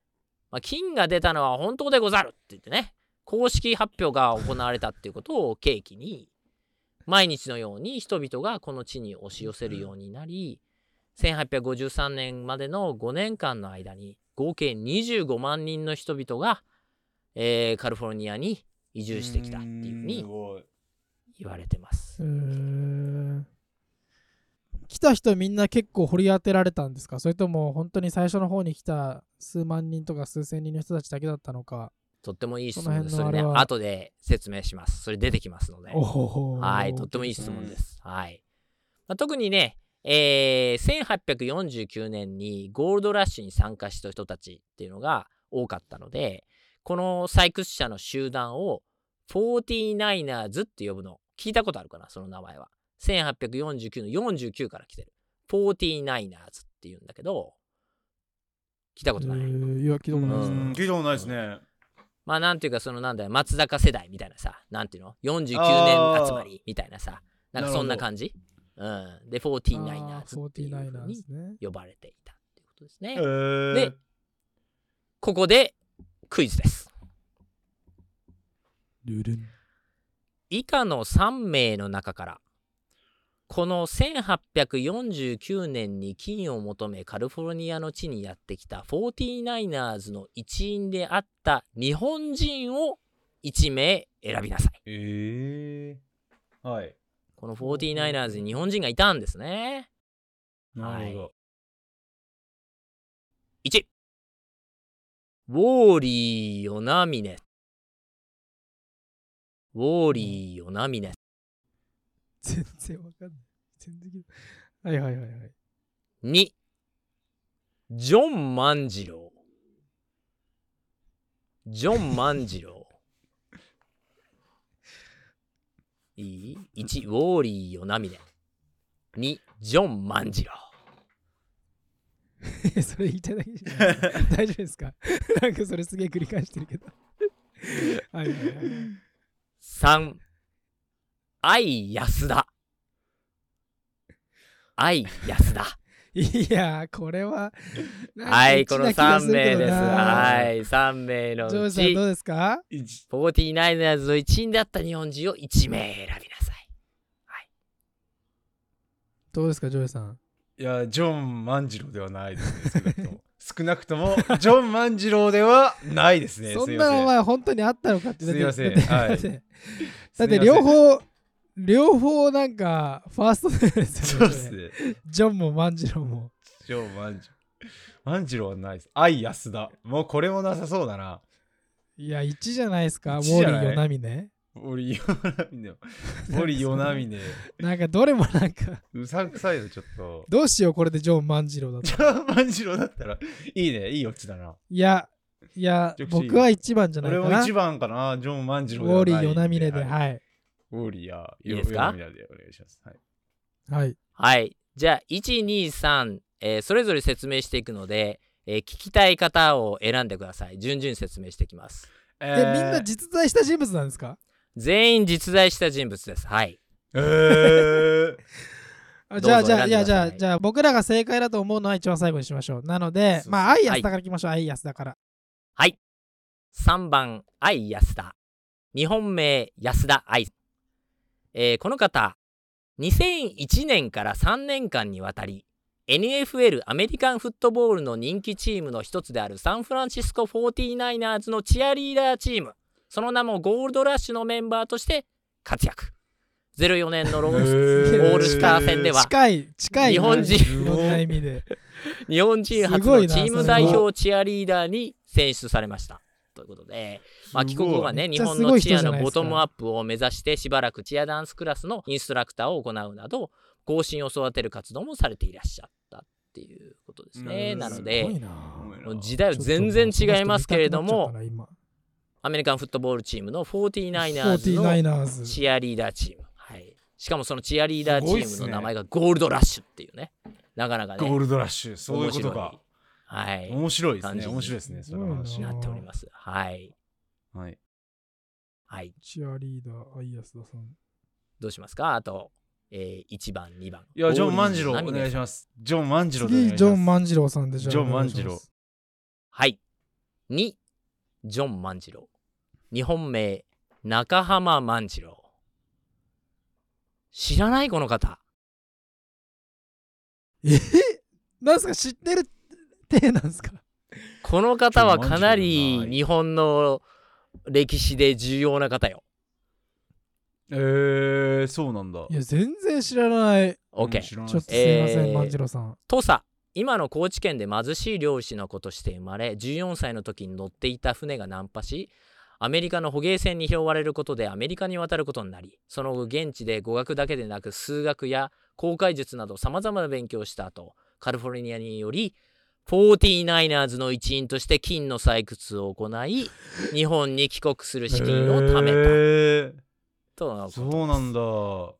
まあ、金が出たのは本当でござるって言ってね、公式発表が行われたっていうことを契機に、毎日のように人々がこの地に押し寄せるようになり、1853年までの5年間の間に合計25万人の人々が、カリフォルニアに移住してきたっていうふうに言われてます。来た人みんな結構掘り当てられたんですか？それとも本当に最初の方に来た数万人とか数千人の人たちだけだったのか？とってもいい質問です。それね、後で説明します。それ出てきますので、はい、とってもいい質問です。はい、まあ、特にね、1849年にゴールドラッシュに参加した人たちっていうのが多かったので、この採掘者の集団をフォーティナイナーズって呼ぶの聞いたことあるかな？その名前は1849の49から来てるフォーティナイナーズっていうんだけど、聞いたことない？いや、聞いたことないですね。聞いたことないですね。まあ、なんていうか、そのなんだよ、松坂世代みたいなさ、なんていうの、49年集まりみたいなさ、なんかそんな感じ。うん、で、49ers っていう風に呼ばれていたってことですね。で、ここでクイズです。以下の3名の中から、この1849年に金を求めカリフォルニアの地にやってきた 49ers の一員であった日本人を1名選びなさい。はい。この 49ers に日本人がいたんですね。なるほど。はい、1、ウォーリー・ヨナミネ。ウォーリー・ヨナミネ。全然わかんない。全然。はいはいはいはい。2、ジョン万次郎。ジョン万次郎。いい ?1、ウォーリー・ヨナミネ。2、ジョン万次郎。それ言いただけじゃない大丈夫ですか？なんかそれすげえ繰り返してるけど。はいはいはい。3、愛安田。愛安田。いやこれははい、この3名です。はい、3名のうちジョージさんどうですか？ 49ers の一員だった日本人を1名選びなさい。はい、どうですかジョージさん？いや、ジョン万次郎ではないですね。少なくともジョン万次郎ではないですね。そんなお前本当にあったのかって。すいません。はい、だって両方なんかファーストですよね。そうですね。ジョンも万次郎も。ジョン万次郎。万次郎はないです。愛安田。もうこれもなさそうだな。いや、1じゃないですか。ウォーリー・ヨナミネ。ウォーリー・ヨナミネ。ウォーリー・ヨナミネ。なんかどれもなんか。うさんくさいのちょっと。どうしよう、これでジョン万次郎だったら。ジョン万次郎だったら、いいね。いいオチだな。いや、僕は1番じゃないかな。俺も1番かな。ジョン万次郎ではない。ウォーリー・ヨナミネで、はい。ウォーリアー、いいですか？お願いします。はい。はい。はい。じゃあ、1、2、3、それぞれ説明していくので、聞きたい方を選んでください。順々説明していきます。みんな実在した人物なんですか？全員実在した人物です。はい。じゃあ、僕らが正解だと思うのは一番最後にしましょう。なので、まあ、アイアスだからいきましょう。アイアスだから。はい。3番、アイアスだ。日本名、安田愛。この方、2001年から3年間にわたり NFL アメリカンフットボールの人気チームの一つであるサンフランシスコ 49ers のチアリーダーチーム、その名もゴールドラッシュのメンバーとして活躍。04年のローオールスター戦では近い日本人日本人初のチーム代表チアリーダーに選出されましたということで、まあ、帰国後はね、日本のチアのボトムアップを目指してしばらくチアダンスクラスのインストラクターを行うなど、後進を育てる活動もされていらっしゃったっていうことですね。なので、時代は全然違いますけれども、アメリカンフットボールチームの 49ers のチアリーダーチーム、はい、しかもそのチアリーダーチームの名前がゴールドラッシュっていうね、なかなかね、ゴールドラッシュ、そういうことか。はい、面白いですね。面白いですね。それは話になっております。はい。はい。はい、チアリーダーアイアスダさんどうしますか。あと、1番2番いやジョン万次郎お願いします。ジョン万次郎でお願いします。次ジョン万次郎さんで、ジョン万次郎はい。2ジョン万次郎、日本名中浜万次郎、知らないこの方。なんすか、知ってるってなんすか。この方はかなり日本の歴史で重要な方よ。そうなんだ。いや全然知らない。OK。ちょっとすいません万次郎さん。土佐、今の高知県で貧しい漁師の子として生まれ、14歳の時に乗っていた船が難破し、アメリカの捕鯨船に拾われることでアメリカに渡ることになり、その後現地で語学だけでなく数学や航海術などさまざまな勉強をした後、カリフォルニアによりフォーティナイナーズの一員として金の採掘を行い、日本に帰国する資金を貯めた。そうなんだ。は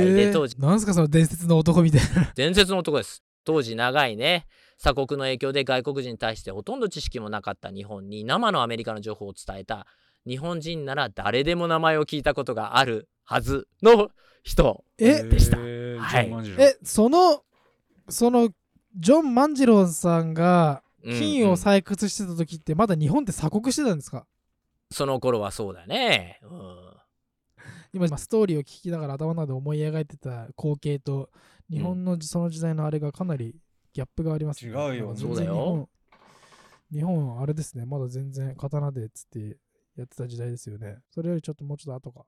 い。で当時なんすかその伝説の男みたいな。伝説の男です。当時長いね鎖国の影響で外国人に対してほとんど知識もなかった日本に生のアメリカの情報を伝えた、日本人なら誰でも名前を聞いたことがあるはずの人でした。はい、そのジョン万次郎さんが金を採掘してた時ってまだ日本って鎖国してたんですか。その頃はそうだね、今ストーリーを聞きながら頭の中で思い描いてた光景と日本のその時代のあれがかなりギャップがあります、ね、違うよ。そうだよ。日本はあれですね、まだ全然刀でつってやってた時代ですよね。それよりもうちょっと後か。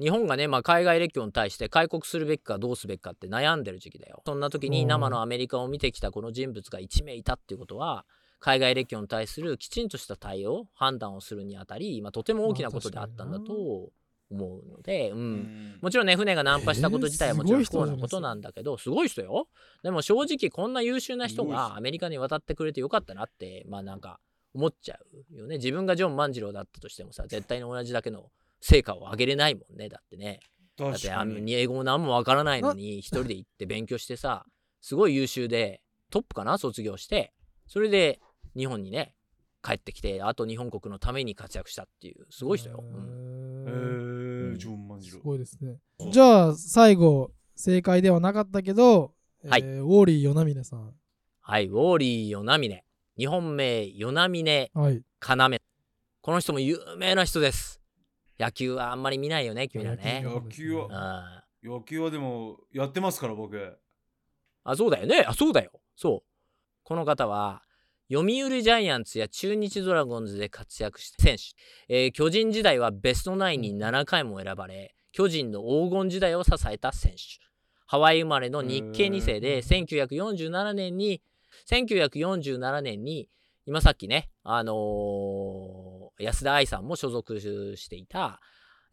日本がね、まあ、海外列強に対して開国するべきかどうすべきかって悩んでる時期だよ。そんな時に生のアメリカを見てきたこの人物が1名いたっていうことは、海外列強に対するきちんとした対応判断をするにあたり、まあ、とても大きなことであったんだと思うので、うん、もちろんね船が難破したこと自体はもちろん不幸なことなんだけど、すごい人よ。でも正直こんな優秀な人がアメリカに渡ってくれてよかったなってまあなんか思っちゃうよね。自分がジョン万次郎だったとしてもさ、絶対に同じだけの成果を上げれないもんね。だってね、だって英語も何もわからないのに一人で行って勉強してさ、すごい優秀でトップかな卒業して、それで日本にね帰ってきて、あと日本国のために活躍したっていうすごい人よ。ジョン万次郎すごいですね。じゃあ最後正解ではなかったけど、はい、ウォーリー与那嶺さん。はい、ウォーリー与那嶺、日本名与那嶺要、この人も有名な人です。野球はあんまり見ないよね君らね。野球はでもやってますから僕。あ、そうだよね。あ、そうだよ。そう、この方は読売ジャイアンツや中日ドラゴンズで活躍した選手、巨人時代はベストナインに7回も選ばれ、巨人の黄金時代を支えた選手。ハワイ生まれの日系2世で1947年に今さっきね、安田愛さんも所属していた、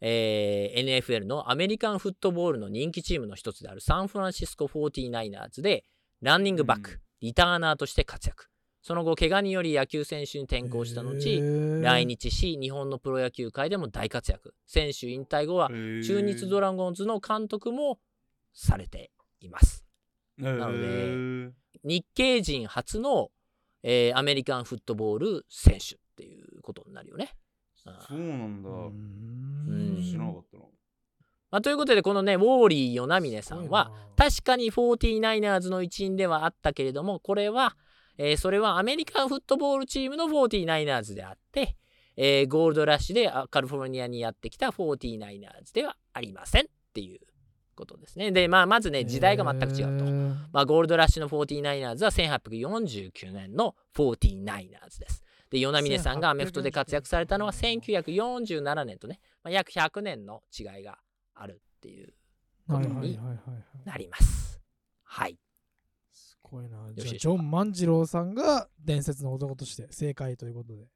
NFL のアメリカンフットボールの人気チームの一つであるサンフランシスコ 49ers でランニングバック、リターナーとして活躍。その後怪我により野球選手に転向した後、来日し日本のプロ野球界でも大活躍。選手引退後は中日ドラゴンズの監督もされています。なので日系人初の、アメリカンフットボール選手っていうことになるよね。そうなんだ。知らなかったな。まあ、ということでこのねウォーリー与那嶺さんは確かに 49ers の一員ではあったけれども、これはそれはアメリカンフットボールチームの 49ers であって、ゴールドラッシュでカリフォルニアにやってきた 49ers ではありませんっていうことですね。で、まあ、まずね時代が全く違うと、まあ、ゴールドラッシュの 49ers は1849年の 49ers です。で与那嶺さんがアメフトで活躍されたのは1947年とね、まあ、約100年の違いがあるっていうことになります。はい。こういうのはじゃあジョン万次郎さんが伝説の男として正解ということで、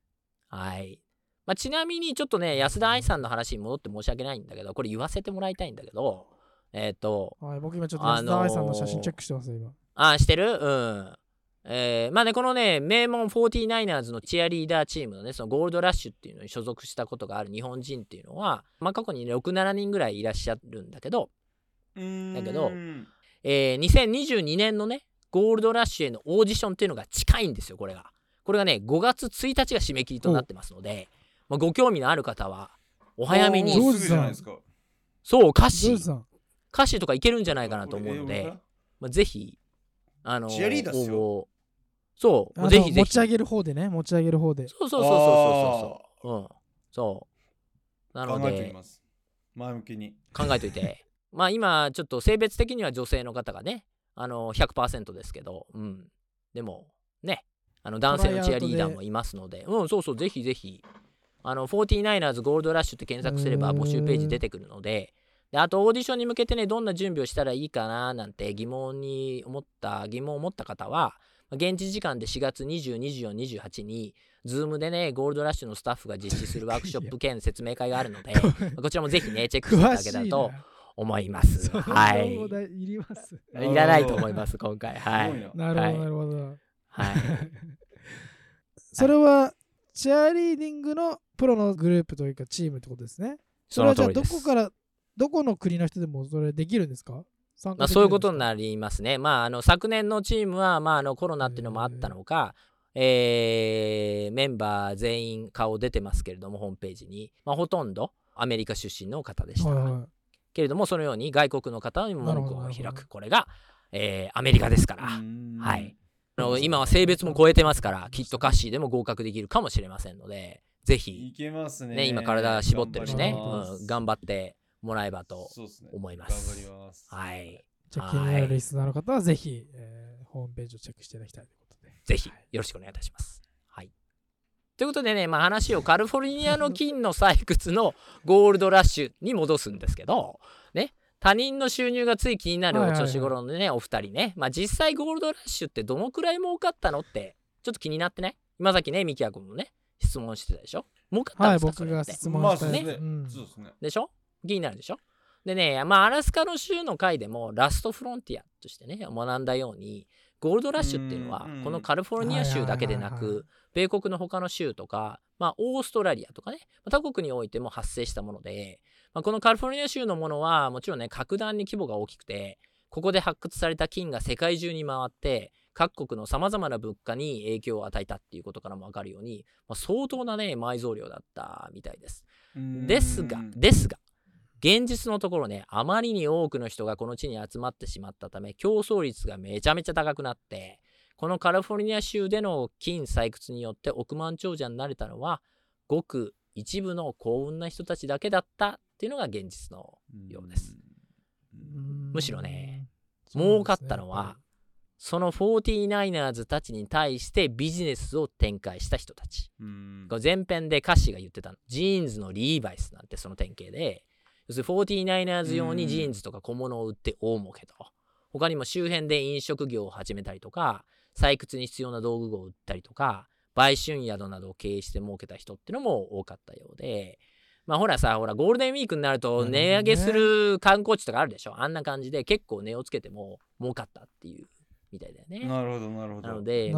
はい。まあ、ちなみにちょっとね安田愛さんの話に戻って申し訳ないんだけど、これ言わせてもらいたいんだけど、はい、僕今ちょっと安田愛さんの写真チェックしてます今。あ、してる。うん。まあね、このね名門 49ers のチアリーダーチームのねそのゴールドラッシュっていうのに所属したことがある日本人っていうのは、まあ、過去に、ね、6,7 人ぐらいいらっしゃるんだけど、2022年のねゴールドラッシュへのオーディションっていうのが近いんですよ。これがね5月1日が締め切りとなってますので、まあ、ご興味のある方はお早めに。ジョージさんそう歌詞とかいけるんじゃないかなと思うので、まあ、ぜひチアリーダーですよ。そうぜひぜひ持ち上げる方でね、持ち上げる方で。そうなので考えております、前向きに考えといてまあ今ちょっと性別的には女性の方がね100% ですけど、うん、でもね男性のチアリーダーもいますので、うん、そうそうぜひぜひフォーティナイナーズゴールドラッシュって検索すれば募集ページ出てくるので、あとオーディションに向けてねどんな準備をしたらいいかななんて疑問を持った方は現地時間で4月20、24、28に Zoom でねゴールドラッシュのスタッフが実施するワークショップ兼説明会があるのでこちらもぜひねチェックしていただけたらと思います。はい、いりますいらないと思います今回。はいなるほど、はい、それはチアリーディングのプロのグループというかチームってことですね。それはじゃあどこの国の人でもそれできるんですか？まあ、そういうことになりますね。まあ、昨年のチームは、まあ、コロナっていうのもあったのか、メンバー全員顔出てますけれどもホームページに、まあ、ほとんどアメリカ出身の方でした、はい、けれどもそのように外国の方にも門戸を開く、これが、アメリカですから、はい、今は性別も超えてますからきっとカッシーでも合格できるかもしれませんのでぜひいけますね、今体絞ってるしね頑張ってもらえばと思います。そうですね、頑張ります。はい。じゃあ気になるリスナーの方はぜひ、ホームページをチェックしていただきたいということで。ぜひよろしくお願いいたします。はい。ということでね、まあ、話をカリフォルニアの金の採掘のゴールドラッシュに戻すんですけど、ね、他人の収入がつい気になるお年頃のね、はいはいはい、お二人ね、まあ、実際ゴールドラッシュってどのくらい儲かったのってちょっと気になってね、今さっきねミキヤ君もね質問してたでしょ。儲かったんですか、はい、それって僕が質問したね。そうですね。でしょ。気になるでしょ。でね、まあ、アラスカの州の回でもラストフロンティアとしてね学んだようにゴールドラッシュっていうのはこのカリフォルニア州だけでなく米国の他の州とか、まあ、オーストラリアとかね他国においても発生したもので、まあ、このカリフォルニア州のものはもちろんね格段に規模が大きくてここで発掘された金が世界中に回って各国のさまざまな物価に影響を与えたっていうことからも分かるように、まあ、相当なね埋蔵量だったみたいです。ですが現実のところねあまりに多くの人がこの地に集まってしまったため競争率がめちゃめちゃ高くなってこのカリフォルニア州での金採掘によって億万長者になれたのはごく一部の幸運な人たちだけだったっていうのが現実のようです。むしろね儲かったのはその 49ers たちに対してビジネスを展開した人たち。前編でカッシーが言ってたジーンズのリーバイスなんてその典型で49ers 用にジーンズとか小物を売って大儲けと、他にも周辺で飲食業を始めたりとか採掘に必要な道具を売ったりとか売春宿などを経営して儲けた人ってのも多かったようで、まあほらゴールデンウィークになると値上げする観光地とかあるでしょ。あんな感じで結構値をつけても儲かったっていうみたいだよね。なるほどなので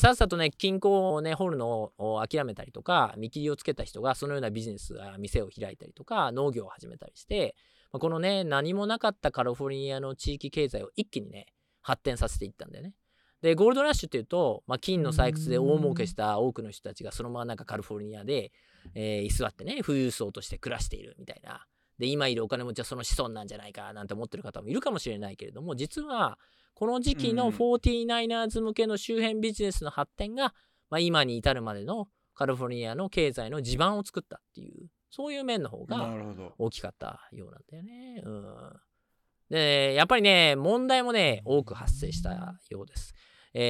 さっさとね金庫をね掘るのを諦めたりとか見切りをつけた人がそのようなビジネスや店を開いたりとか農業を始めたりして、まあ、このね何もなかったカリフォルニアの地域経済を一気にね発展させていったんだよね。でゴールドラッシュっていうと、まあ、金の採掘で大儲けした多くの人たちがそのままなんかカリフォルニアで、居座ってね富裕層として暮らしているみたいな。で今いるお金持ちはその子孫なんじゃないかなんて思ってる方もいるかもしれないけれども実はこの時期の 49ers 向けの周辺ビジネスの発展が、まあ、今に至るまでのカリフォルニアの経済の地盤を作ったっていうそういう面の方が大きかったようなんだよね。でやっぱりね問題もね多く発生したようです。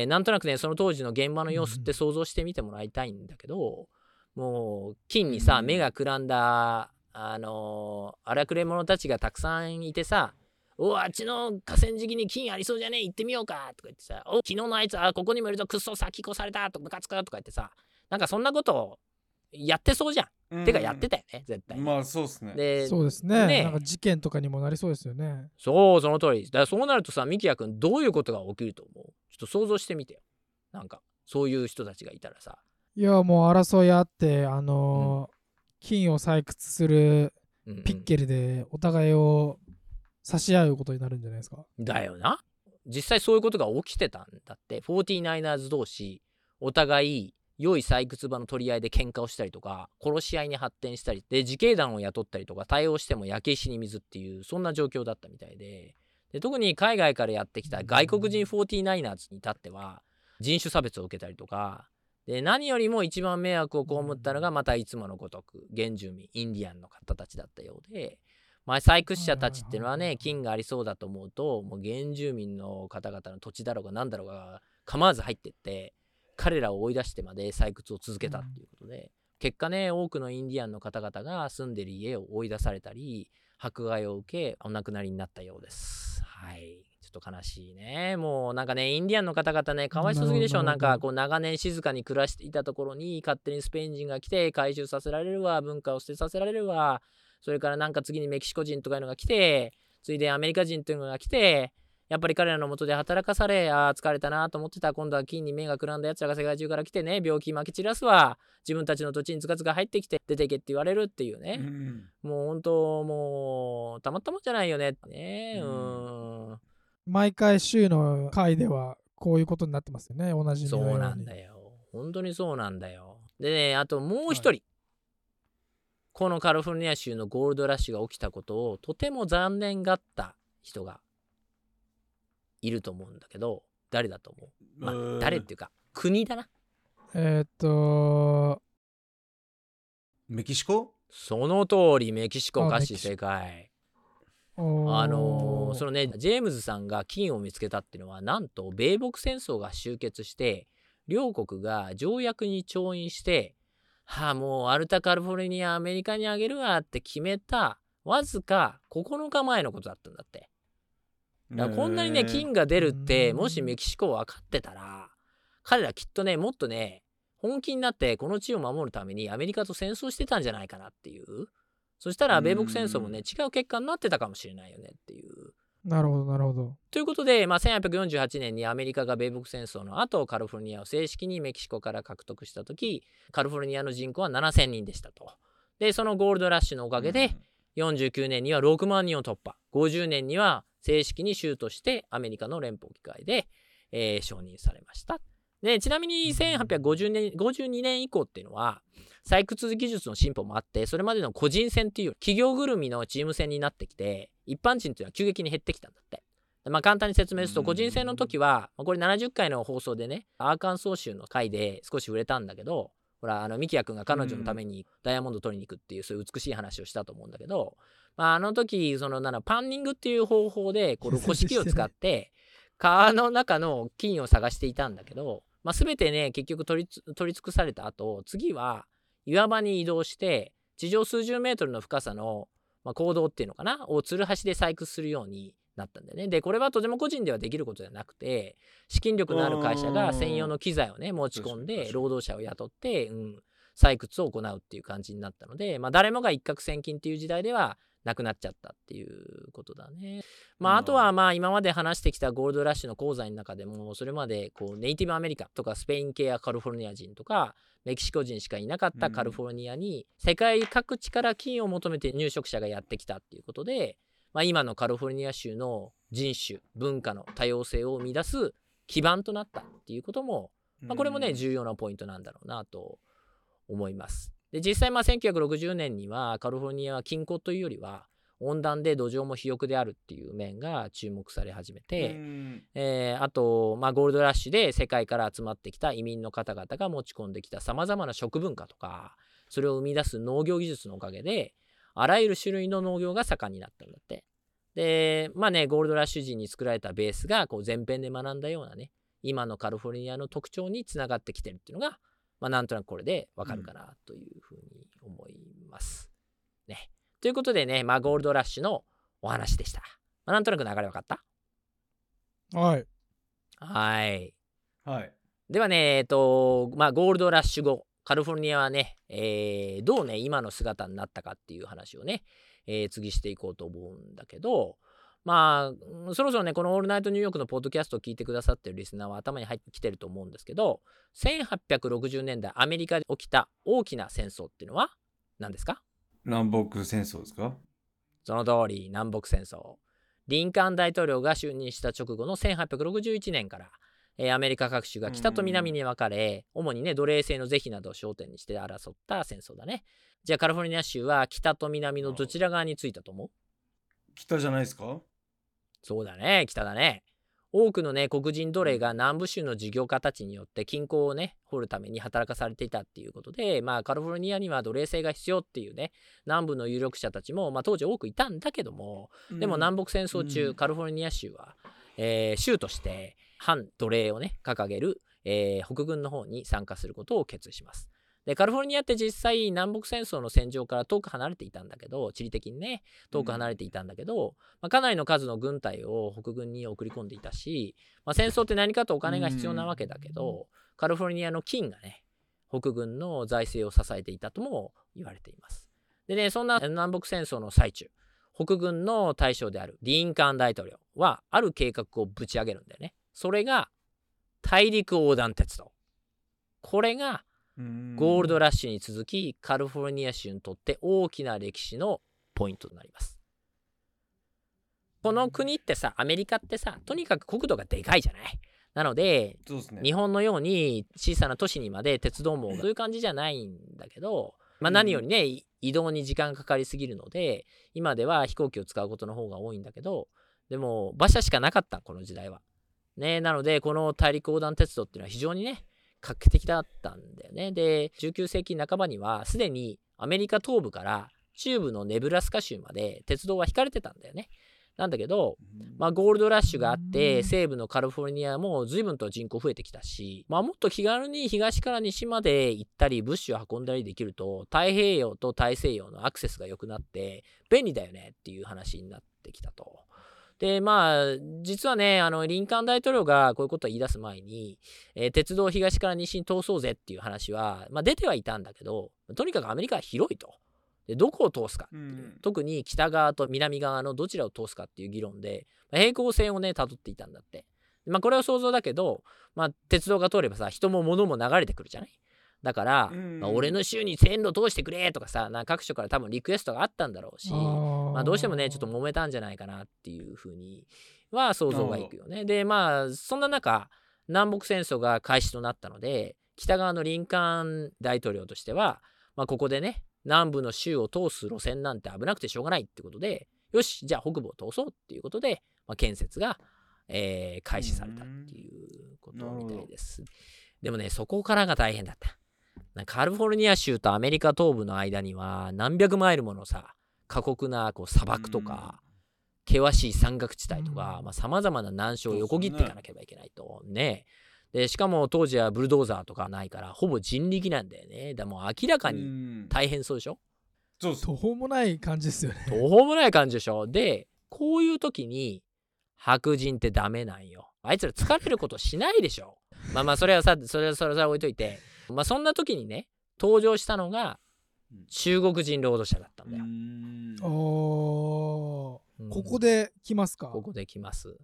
なんとなくねその当時の現場の様子って想像してみてもらいたいんだけどもう金にさ目がくらんだ荒くれ者たちがたくさんいてさあっちの河川敷に金ありそうじゃねえ行ってみようかとか言ってさ昨日のあいつはここにもいるとクッソ先越されたとムカつくとか言ってさなんかそんなことをやってそうじゃん、てかやってたよね絶対。まあそうですね。でそうですね、なんか事件とかにもなりそうですよね。そうその通りだからそうなるとさミキヤ君どういうことが起きると思う？ちょっと想像してみてよ。なんかそういう人たちがいたらさいやもう争いあって金を採掘するピッケルでお互いを差し合うことになるんじゃないですか。だよな。実際そういうことが起きてたんだって。49ers 同士お互い良い採掘場の取り合いで喧嘩をしたりとか殺し合いに発展したりで自警団を雇ったりとか対応しても焼け石に水っていうそんな状況だったみたい で特に海外からやってきた外国人フォーティナイナーズに至っては人種差別を受けたりとかで何よりも一番迷惑を被ったのがまたいつものごとく原住民インディアンの方たちだったようで、まあ、採掘者たちっていうのはね金がありそうだと思うともう原住民の方々の土地だろうが何だろうが構わず入ってって彼らを追い出してまで採掘を続けたっていうことで結果ね多くのインディアンの方々が住んでる家を追い出されたり迫害を受けお亡くなりになったようです。はいちょっと悲しいね。もうなんかねインディアンの方々ねかわいそうすぎでしょ。なんかこう長年静かに暮らしていたところに勝手にスペイン人が来て回収させられるわ文化を捨てさせられるわそれからなんか次にメキシコ人とかいうのが来てついでアメリカ人というのが来てやっぱり彼らの元で働かされ疲れたなと思ってた今度は金に目がくらんだやつらが世界中から来てね病気まき散らすわ自分たちの土地につかつか入ってきて出てけって言われるっていうね、うん、もう本当もうたまったもんじゃないよね、うん、毎回週の回ではこういうことになってますよね同じように。そうなんだよ本当にそうなんだよ。でねあともう一人、はいこのカリフォルニア州のゴールドラッシュが起きたことをとても残念がった人がいると思うんだけど誰だと思う？まあ誰っていうか国だな。メキシコ？その通りメキシコ。おかしい正解。そのねジェームズさんが金を見つけたっていうのはなんと米墨戦争が終結して両国が条約に調印してはあ、もうアルタカリフォルニアアメリカにあげるわって決めたわずか9日前のことだったんだって。だからこんなにね金が出るってもしメキシコ分かってたら彼らきっとねもっとね本気になってこの地を守るためにアメリカと戦争してたんじゃないかなっていうそしたら米国戦争もね違う結果になってたかもしれないよねっていう。なるほどなるほど。ということで、まあ、1848年にアメリカが米国戦争の後カリフォルニアを正式にメキシコから獲得した時カリフォルニアの人口は7000人でしたと。でそのゴールドラッシュのおかげで49年には6万人を突破50年には正式に州としてアメリカの連邦議会で、承認されました。でちなみに1852年以降っていうのは採掘技術の進歩もあってそれまでの個人戦っていう企業ぐるみのチーム戦になってきて一般人っていうのは急激に減ってきたんだって。まあ、簡単に説明すると個人戦の時はこれ70回の放送でねアーカンソー州の回で少し触れたんだけどほらミキヤ君が彼女のためにダイヤモンド取りに行くっていうそういう美しい話をしたと思うんだけど、まあ、あの時そのパンニングっていう方法でこうロコ式を使って川の中の金を探していたんだけどまあ、全てね結局取り尽くされた後次は岩場に移動して地上数十メートルの深さの、まあ、坑道っていうのかなをツルハシで採掘するようになったんだよね。でこれはとても個人ではできることじゃなくて資金力のある会社が専用の機材をね持ち込んで労働者を雇って、採掘を行うっていう感じになったので、まあ、誰もが一攫千金っていう時代ではなくなっちゃったっていうことだね。まあ、あとはまあ今まで話してきたゴールドラッシュの鉱山の中でもそれまでこうネイティブアメリカとかスペイン系やカリフォルニア人とかメキシコ人しかいなかったカリフォルニアに世界各地から金を求めて入植者がやってきたっていうことで、まあ、今のカリフォルニア州の人種文化の多様性を生み出す基盤となったっていうことも、まあ、これもね重要なポイントなんだろうなと思います。で実際まあ1960年にはカリフォルニアは金鉱というよりは温暖で土壌も肥沃であるっていう面が注目され始めて、あと、まあ、ゴールドラッシュで世界から集まってきた移民の方々が持ち込んできたさまざまな食文化とかそれを生み出す農業技術のおかげであらゆる種類の農業が盛んになったんだって。でまあねゴールドラッシュ時に作られたベースがこう前編で学んだようなね今のカリフォルニアの特徴につながってきてるっていうのがまあ、なんとなくこれでわかるかなというふうに思います、ね、ということでね、まあ、ゴールドラッシュのお話でした、まあ、なんとなく流れわかった？はいはいはい。ではねまあ、ゴールドラッシュ後カリフォルニアはね、どうね今の姿になったかっていう話をね、次していこうと思うんだけどまあそろそろねこのオールナイトニューヨークのポッドキャストを聞いてくださってるリスナーは頭に入ってきてると思うんですけど1860年代アメリカで起きた大きな戦争っていうのは何ですか？南北戦争ですか？その通り南北戦争。リンカーン大統領が就任した直後の1861年からアメリカ各州が北と南に分かれ、主にね奴隷制の是非などを焦点にして争った戦争だね。じゃあカリフォルニア州は北と南のどちら側についたと思う？北じゃないですか？そうだね、北だね。多くのね黒人奴隷が南部州の事業家たちによって金鉱をね掘るために働かされていたっていうことで、まあカリフォルニアには奴隷制が必要っていうね南部の有力者たちも、まあ、当時多くいたんだけども、でも南北戦争中、カリフォルニア州は、州として反奴隷をね掲げる、北軍の方に参加することを決意します。でカリフォルニアって実際南北戦争の戦場から遠く離れていたんだけど、地理的にね遠く離れていたんだけど、まあ、かなりの数の軍隊を北軍に送り込んでいたし、まあ、戦争って何かとお金が必要なわけだけど、カリフォルニアの金がね北軍の財政を支えていたとも言われています。でね、そんな南北戦争の最中、北軍の大将であるリンカーン大統領はある計画をぶち上げるんだよね。それが大陸横断鉄道。これがゴールドラッシュに続きカリフォルニア州にとって大きな歴史のポイントとなります。この国ってさ、アメリカってさ、とにかく国土がでかいじゃない。なので、そうですね、日本のように小さな都市にまで鉄道網がそういう感じじゃないんだけど、まあ、何よりね、移動に時間かかりすぎるので今では飛行機を使うことの方が多いんだけど、でも馬車しかなかったこの時代は、ね、なのでこの大陸横断鉄道っていうのは非常にね画期的だったんだよね。で、19世紀半ばにはすでにアメリカ東部から中部のネブラスカ州まで鉄道は引かれてたんだよね。なんだけど、まあ、ゴールドラッシュがあって西部のカリフォルニアも随分と人口増えてきたし、まあ、もっと気軽に東から西まで行ったり物資を運んだりできると太平洋と大西洋のアクセスが良くなって便利だよねっていう話になってきたと。でまあ、実はねリンカーン大統領がこういうことを言い出す前に、鉄道を東から西に通そうぜっていう話は、まあ、出てはいたんだけど、とにかくアメリカは広いと。でどこを通すかっていう、特に北側と南側のどちらを通すかっていう議論で、まあ、平行線をねたどっていたんだって。まあ、これは想像だけど、まあ、鉄道が通ればさ人も物も流れてくるじゃない。だから、まあ、俺の州に線路通してくれとかさ、なんか各所から多分リクエストがあったんだろうし、まあ、どうしてもねちょっと揉めたんじゃないかなっていうふうには想像がいくよね。でまあそんな中南北戦争が開始となったので、北側のリンカーン大統領としては、まあ、ここでね南部の州を通す路線なんて危なくてしょうがないってことで、よしじゃあ北部を通そうっていうことで、まあ、建設が、開始されたっていうことみたいです。でもねそこからが大変だった。カリフォルニア州とアメリカ東部の間には何百マイルものさ過酷なこう砂漠とか険しい山岳地帯とか、さまざまな難所を横切っていかなければいけないとね。でしかも当時はブルドーザーとかないからほぼ人力なんだよね。でも明らかに大変そうでしょ。そう途方もない感じですよね。途方もない感じでしょ。でこういう時に白人ってダメなんよ。あいつら疲れることしないでしょ。まあまあそれはさそれは置いといて、まあ、そんな時にね登場したのが中国人労働者だったんだよ。ここで来ますか。ここで来ます。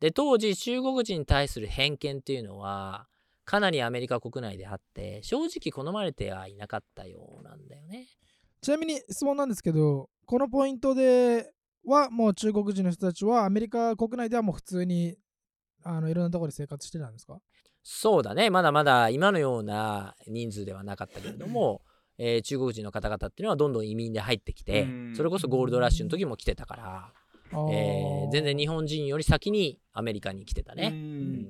で当時中国人に対する偏見っていうのはかなりアメリカ国内であって、正直好まれてはいなかったようなんだよね。ちなみに質問なんですけど、このポイントではもう中国人の人たちはアメリカ国内ではもう普通にいろんなところで生活してたんですか？そうだね、まだまだ今のような人数ではなかったけれども、中国人の方々っていうのはどんどん移民で入ってきて、それこそゴールドラッシュの時も来てたから、全然日本人より先にアメリカに来てたね。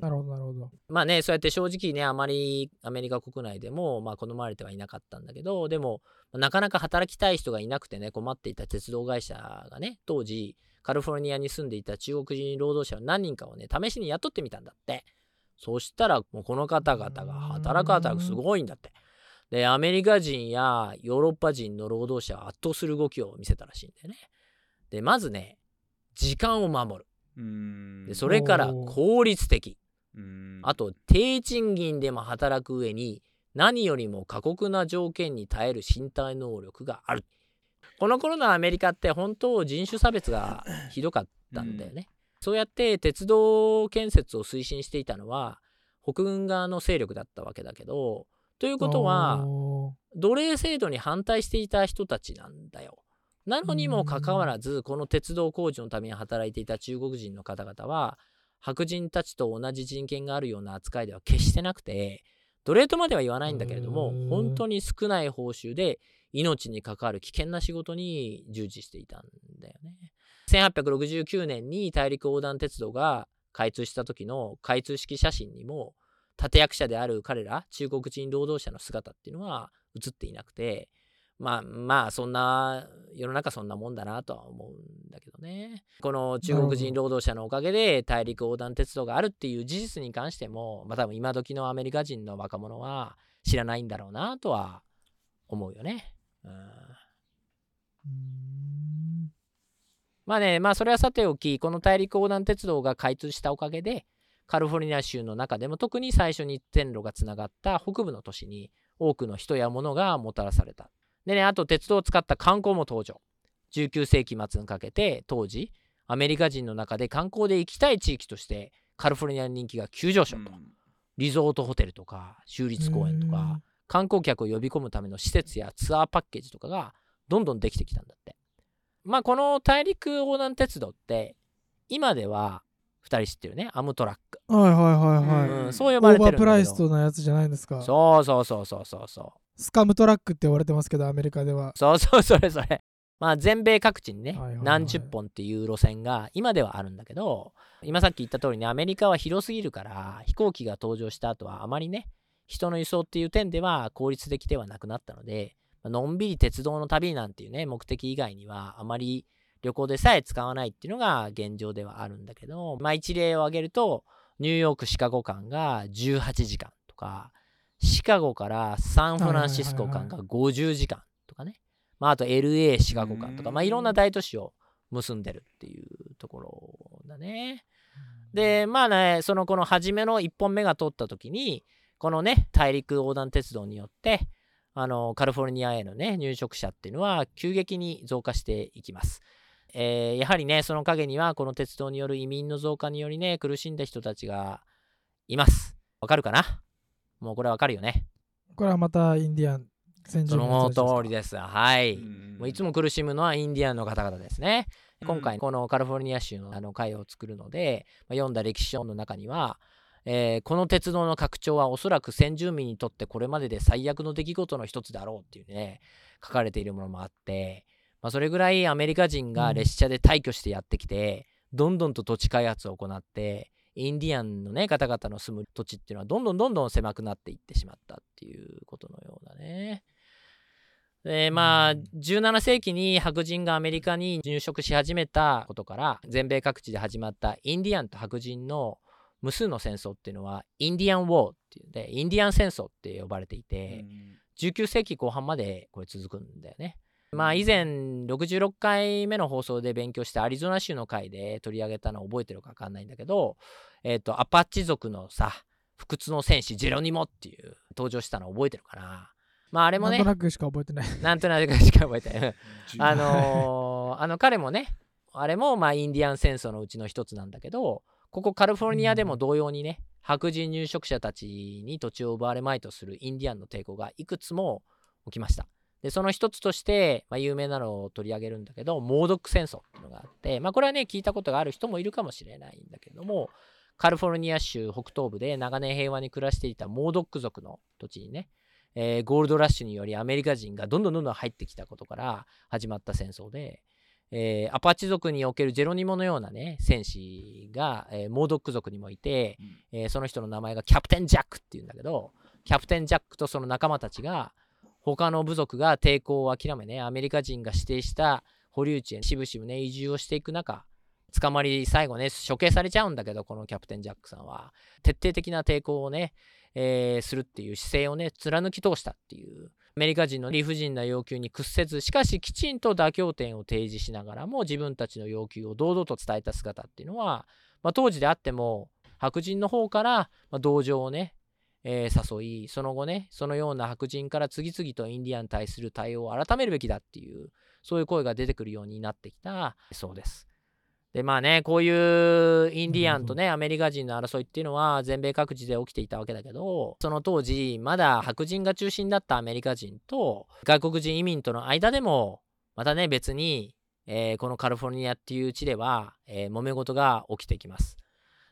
なるほどなるほど。まあねそうやって正直ねあまりアメリカ国内でも、まあ、好まれてはいなかったんだけど、でもなかなか働きたい人がいなくてね困っていた鉄道会社がね当時カリフォルニアに住んでいた中国人労働者の何人かをね試しに雇ってみたんだって。そしたらもうこの方々が働くすごいんだって。でアメリカ人やヨーロッパ人の労働者を圧倒する動きを見せたらしいんだよね。でまずね時間を守る。でそれから効率的。あと低賃金でも働く上に何よりも過酷な条件に耐える身体能力がある。この頃のアメリカって本当人種差別がひどかったんだよね。そうやって鉄道建設を推進していたのは北軍側の勢力だったわけだけど、ということは奴隷制度に反対していた人たちなんだよ。なのにもかかわらずこの鉄道工事のために働いていた中国人の方々は白人たちと同じ人権があるような扱いでは決してなくて、奴隷とまでは言わないんだけれども、本当に少ない報酬で命に関わる危険な仕事に従事していたんだよね。1869年に大陸横断鉄道が開通した時の開通式写真にも、立役者である彼ら中国人労働者の姿っていうのは写っていなくて、まあそんな世の中そんなもんだなとは思うんだけどね。この中国人労働者のおかげで大陸横断鉄道があるっていう事実に関しても、多分今時のアメリカ人の若者は知らないんだろうなとは思うよね。それはさておき、この大陸横断鉄道が開通したおかげでカリフォルニア州の中でも特に最初に線路がつながった北部の都市に多くの人や物がもたらされた。でね、あと鉄道を使った観光も登場。19世紀末にかけて、当時アメリカ人の中で観光で行きたい地域としてカリフォルニアの人気が急上昇と、リゾートホテルとか州立公園とか観光客を呼び込むための施設やツアーパッケージとかがどんどんできてきたんだって。この大陸横断鉄道って今では2人知ってるね、アムトラック。そう呼ばれてるんだけど、オーバープライストなやつじゃないですか。そう、スカムトラックって言われてますけど、アメリカでは。それ。全米各地にね、何十本っていう路線が今ではあるんだけど、今さっき言った通りね、アメリカは広すぎるから、飛行機が登場した後はあまりね、人の輸送っていう点では効率的ではなくなったので、のんびり鉄道の旅なんていうね、目的以外にはあまり旅行でさえ使わないっていうのが現状ではあるんだけど、一例を挙げると、ニューヨーク・シカゴ間が18時間とか、シカゴからサンフランシスコ間が50時間とかね、あと LA シカゴ間とか、いろんな大都市を結んでるっていうところだね。でこの初めの1本目が通った時に、このね大陸横断鉄道によってカリフォルニアへのね入植者っていうのは急激に増加していきます。やはりね、その陰にはこの鉄道による移民の増加によりね苦しんだ人たちがいます。わかるかな？もうこれわかるよね。これはまたインディアン先住民の通りです。はい。もういつも苦しむのはインディアンの方々ですね。今回このカリフォルニア州の会を作るので、読んだ歴史書の中には、この鉄道の拡張はおそらく先住民にとってこれまでで最悪の出来事の一つだろうっていうね書かれているものもあって、それぐらいアメリカ人が列車で退去してやってきて、どんどんと土地開発を行って。インディアンの、ね、方々の住む土地っていうのはどんどん狭くなっていってしまったっていうことのようだね。で17世紀に白人がアメリカに入植し始めたことから、全米各地で始まったインディアンと白人の無数の戦争っていうのはインディアンウォーっていうでインディアン戦争って呼ばれていて、19世紀後半までこれ続くんだよね。以前66回目の放送で勉強したアリゾナ州の回で取り上げたの覚えてるか分かんないんだけど、アパッチ族のさ不屈の戦士ジェロニモっていう登場したの覚えてるかな。あれもねなんとなくしか覚えてない彼もね、あれもインディアン戦争のうちの一つなんだけど、ここカリフォルニアでも同様にね、白人入植者たちに土地を奪われまいとするインディアンの抵抗がいくつも起きました。でその一つとして、有名なのを取り上げるんだけど、モードック戦争っていうのがあって、これはね聞いたことがある人もいるかもしれないんだけども、カリフォルニア州北東部で長年平和に暮らしていたモードック族の土地にね、ゴールドラッシュによりアメリカ人がどんどん入ってきたことから始まった戦争で、アパッチ族におけるジェロニモのようなね戦士が、モードック族にもいて、その人の名前がキャプテンジャックっていうんだけど、キャプテンジャックとその仲間たちが他の部族が抵抗を諦めね、アメリカ人が指定した保留地へしぶしぶね移住をしていく中、捕まり最後ね処刑されちゃうんだけど、このキャプテンジャックさんは徹底的な抵抗をね、するっていう姿勢をね貫き通したっていう、アメリカ人の理不尽な要求に屈せず、しかしきちんと妥協点を提示しながらも自分たちの要求を堂々と伝えた姿っていうのは、当時であっても白人の方から同情をね誘い、その後ねそのような白人から次々とインディアンに対する対応を改めるべきだっていう、そういう声が出てくるようになってきたそうです。でこういうインディアンとねアメリカ人の争いっていうのは全米各地で起きていたわけだけど、その当時まだ白人が中心だったアメリカ人と外国人移民との間でもまたね別に、このカリフォルニアっていう地では、揉め事が起きてきます。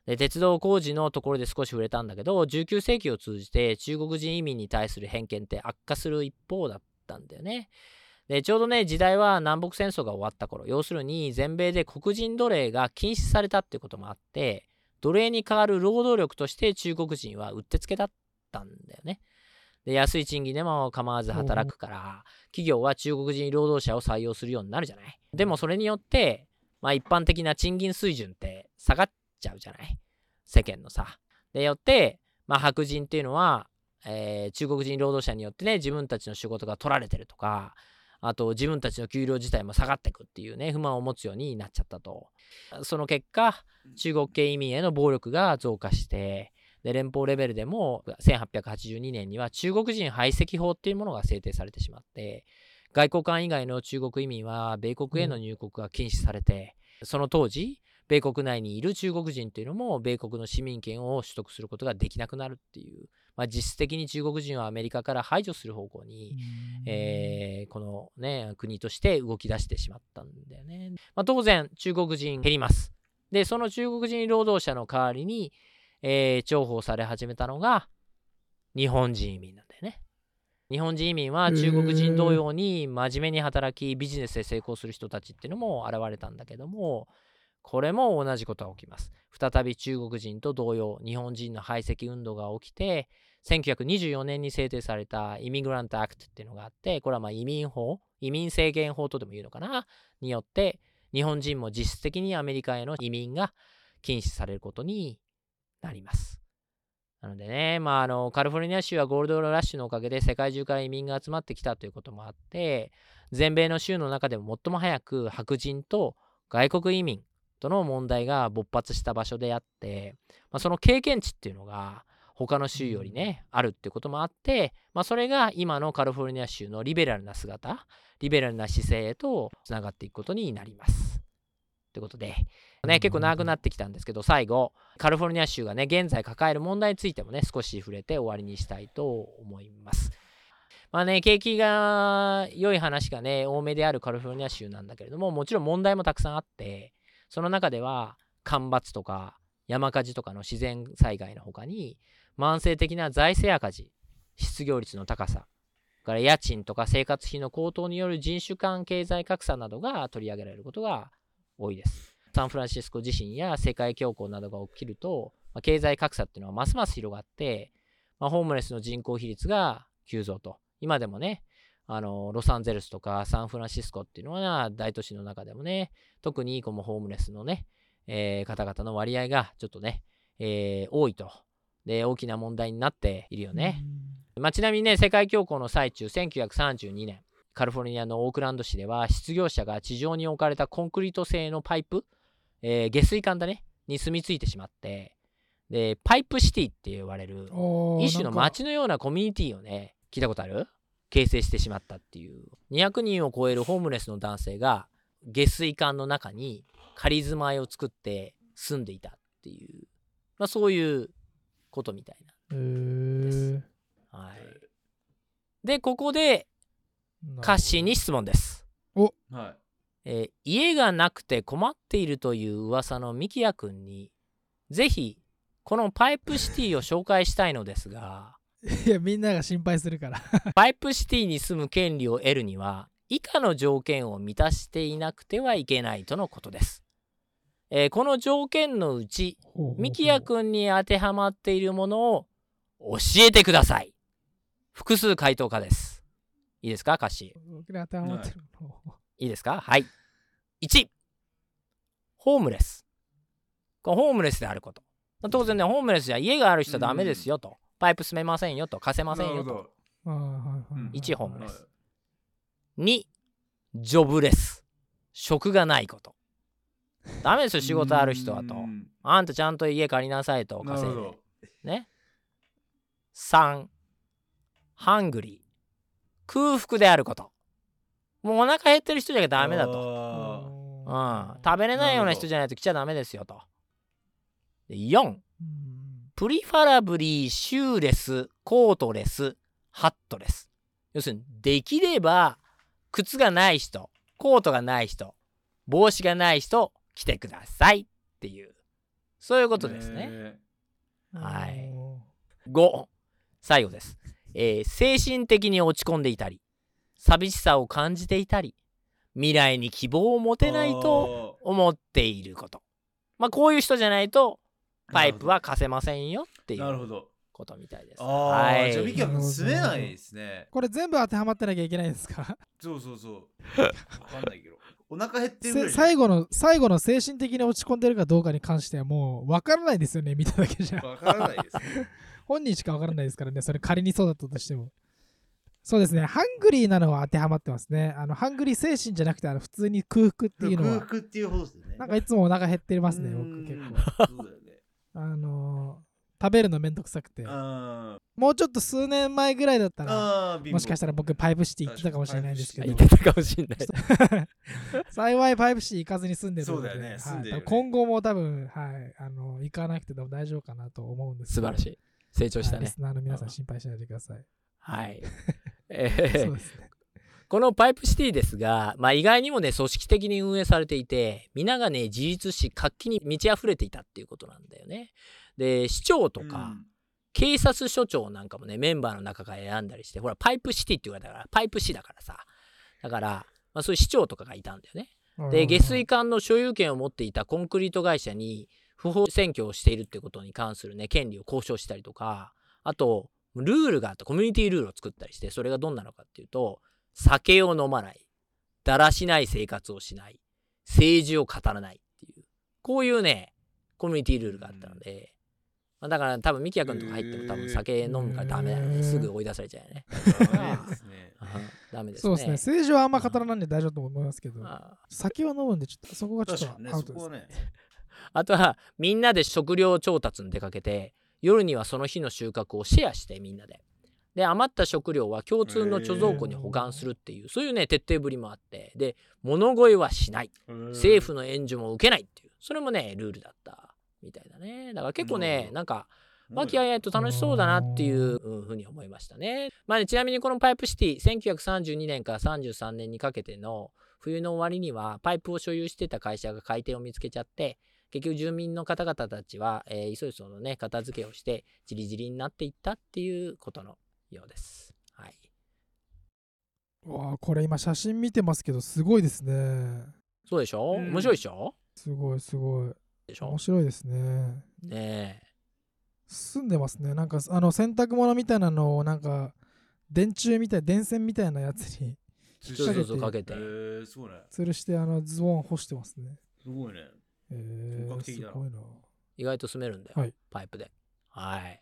で、鉄道工事のところで少し触れたんだけど、19世紀を通じて中国人移民に対する偏見って悪化する一方だったんだよね。で、ちょうどね、時代は南北戦争が終わった頃、要するに全米で黒人奴隷が禁止されたっていうこともあって、奴隷に代わる労働力として中国人はうってつけだったんだよね。で、安い賃金でも構わず働くから、企業は中国人労働者を採用するようになるじゃない。でもそれによって、まあ一般的な賃金水準って下がっちゃうじゃない。世間のさ。で、よって、まあ白人っていうのは、中国人労働者によってね、自分たちの仕事が取られてるとか、あと自分たちの給料自体も下がってくっていうね、不満を持つようになっちゃったと。その結果、中国系移民への暴力が増加して、で、連邦レベルでも1882年には中国人排斥法っていうものが制定されてしまって、外交官以外の中国移民は米国への入国が禁止されて、その当時米国内にいる中国人っていうのも米国の市民権を取得することができなくなるっていう、まあ、実質的に中国人はアメリカから排除する方向に、このね国として動き出してしまったんだよね。まあ、当然中国人減ります。で、その中国人労働者の代わりに重宝され始めたのが日本人移民なんだよね。日本人移民は中国人同様に真面目に働き、ビジネスで成功する人たちっていうのも現れたんだけども、これも同じことが起きます。再び中国人と同様、日本人の排斥運動が起きて、1924年に制定されたイミグラントアクトっていうのがあって、これはまあ移民法、移民制限法とでも言うのかな、によって日本人も実質的にアメリカへの移民が禁止されることになります。なのでね、まあ、カリフォルニア州はゴールドラッシュのおかげで世界中から移民が集まってきたということもあって、全米の州の中でも最も早く白人と外国移民との問題が勃発した場所であって、まあ、その経験値っていうのが他の州よりねあるっていうこともあって、まあ、それが今のカリフォルニア州のリベラルな姿、リベラルな姿勢へとつながっていくことになりますということでね、結構長くなってきたんですけど、最後カリフォルニア州がね現在抱える問題についてもね少し触れて終わりにしたいと思います。まあね、景気が良い話がね多めであるカリフォルニア州なんだけれども、もちろん問題もたくさんあって、その中では干ばつとか山火事とかの自然災害のほかに、慢性的な財政赤字、失業率の高さから家賃とか生活費の高騰による人種間経済格差などが取り上げられることが多いです。サンフランシスコ地震や世界恐慌などが起きると、まあ、経済格差っていうのはますます広がって、まあ、ホームレスの人口比率が急増と。今でもね、ロサンゼルスとかサンフランシスコっていうのは大都市の中でもね、特にこのホームレスのね、方々の割合がちょっとね、多いと。で、大きな問題になっているよね。まあ、ちなみにね、世界恐慌の最中、1932年、カリフォルニアのオークランド市では失業者が地上に置かれたコンクリート製のパイプ、下水管だねに住み着いてしまって、でパイプシティって言われる一種の街のようなコミュニティをね、聞いたことある？形成してしまったっていう。200人を超えるホームレスの男性が下水管の中に仮住まいを作って住んでいたっていう、まあ、そういうことみたいなんです、はい、でここでカッシーに質問です。お、はい、家がなくて困っているという噂のミキヤ君にぜひこのパイプシティを紹介したいのですがいや、みんなが心配するからパイプシティに住む権利を得るには以下の条件を満たしていなくてはいけないとのことです、この条件のうちミキヤ君に当てはまっているものを教えてください。複数回答家です。いいですか、カッシー。僕に当てはまってるの、いいですか。はい。1、ホームレス。これホームレスであること。当然ね、ホームレスじゃ家がある人はダメですよと。パイプ住めませんよと。貸せませんよと。1、ホームレス。2、ジョブレス。職がないこと。ダメですよ、仕事ある人はと。あんたちゃんと家借りなさいと。稼いで。ね。3、ハングリー。空腹であること。もうお腹減ってる人じゃダメだと、うん、食べれないような人じゃないと来ちゃダメですよと。4、プリファラブリーシューレス、コートレス、ハットレス。要するにできれば靴がない人、コートがない人、帽子がない人来てくださいっていう、そういうことですね。はい。5、最後です。精神的に落ち込んでいたり、寂しさを感じていたり、未来に希望を持てないと思っていること。まあこういう人じゃないとパイプは貸せませんよっていう。なるほど。ことみたいです。はい、じゃあミキは住めないですね。これ全部当てはまってなきゃいけないんですか？そうそうそう。わかんないけど。お腹減ってるぐらい。最後の精神的に落ち込んでるかどうかに関してはもうわからないですよね。見ただけじゃ。わからないです、ね。本人しかわからないですからね。それ仮にそうだったとしても。そうですね。ハングリーなのは当てはまってますね。ハングリー精神じゃなくて普通に空腹っていうのは。空腹っていう方ですね。なんかいつもお腹減ってますね。僕結構。そうだよね。食べるのめんどくさくて、もうちょっと数年前ぐらいだったらもしかしたら僕パイプシティ行ってたかもしれないんですけど、行ってたかもしれない幸いパイプシティ行かずに住んでるので、そうだよね、住んでるよね、今後も多分、はい、行かなくても大丈夫かなと思うんですけど、素晴らしい、成長したね、リスナーの皆さん心配しないでください。はいそうですね、このパイプシティですが、まあ、意外にもね組織的に運営されていて、皆がね自立し活気に満ち溢れていたっていうことなんだよね。で市長とか、警察署長なんかもねメンバーの中から選んだりして、ほらパイプシティって言われたからパイプ市だからさ、だから、まあ、そういう市長とかがいたんだよね。で下水管の所有権を持っていたコンクリート会社に不法占拠をしているってことに関するね権利を交渉したりとか、あとルールがあってコミュニティルールを作ったりして、それがどんなのかっていうと、酒を飲まない、だらしない生活をしない、政治を語らないっていう、こういうねコミュニティルールがあったので、まあ、だから多分ミキヤ君とか入っても多分酒飲むからダメだよね、すぐ追い出されちゃうよねダメですね。そうですね、政治はあんま語らないんで大丈夫と思いますけど、酒は飲むんでちょっとそこがちょっとアウトですね、ね、あとはみんなで食料調達に出かけて、夜にはその日の収穫をシェアして、みんなでで余った食料は共通の貯蔵庫に保管するっていう、そういうね徹底ぶりもあって、で物乞いはしない、政府の援助も受けないっていう、それもねルールだったみたいだね。だから結構ね、なんか和気あいあいと楽しそうだなっていうふうに思いましたね。まあね、ちなみにこのパイプシティ1932年から33年にかけての冬の終わりには、パイプを所有してた会社が買い手を見つけちゃって、結局住民の方々たちは、急いそのね片付けをしてじりじりになっていったっていうことのようです。はい。わあ、これ今写真見てますけどすごいですね。そうでしょ？面白いでしょ？すごいすごい。でしょ？面白いですね。ねえ。住んでますね。なんか洗濯物みたいなのをなんか電線みたいなやつにかけて、そうね。吊るしてズボン干してますね。すごいね。本格的だな。すごいな。意外と住めるんだよ。はい、パイプで。はい。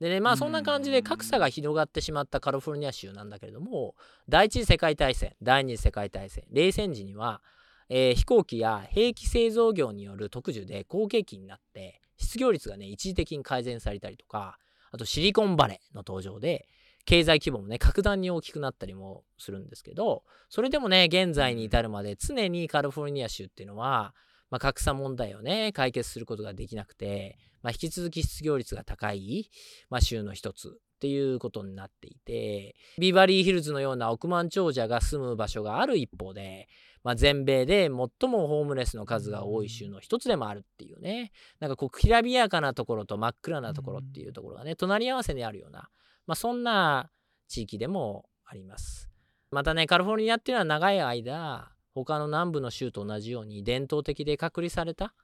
でね、まあそんな感じで格差が広がってしまったカリフォルニア州なんだけれども、第一次世界大戦、第二次世界大戦、冷戦時には、飛行機や兵器製造業による特需で好景気になって、失業率がね一時的に改善されたりとか、あとシリコンバレーの登場で経済規模もね格段に大きくなったりもするんですけど、それでもね現在に至るまで常にカリフォルニア州っていうのは、まあ、格差問題をね解決することができなくて、まあ、引き続き失業率が高い、まあ、州の一つっていうことになっていて、ビバリーヒルズのような億万長者が住む場所がある一方で、まあ、全米で最もホームレスの数が多い州の一つでもあるっていうね、なんかこうきらびやかなところと真っ暗なところっていうところがね隣り合わせにあるような、まあ、そんな地域でもあります。またねカリフォルニアっていうのは長い間他の南部の州と同じように伝統的で隔離された、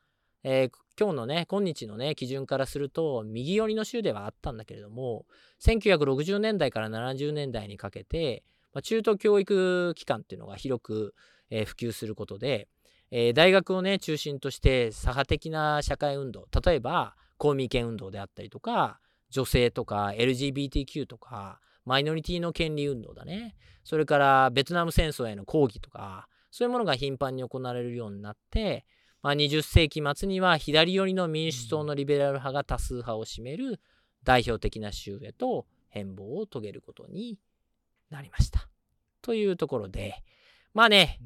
今日のね今日のね基準からすると右寄りの州ではあったんだけれども、1960年代から70年代にかけて、まあ、中等教育機関っていうのが広く、普及することで、大学をね中心として左派的な社会運動、例えば公民権運動であったりとか、女性とか LGBTQ とかマイノリティの権利運動だね、それからベトナム戦争への抗議とか、そういうものが頻繁に行われるようになって、まあ、20世紀末には左寄りの民主党のリベラル派が多数派を占める代表的な州へと変貌を遂げることになりました。というところで、まあね、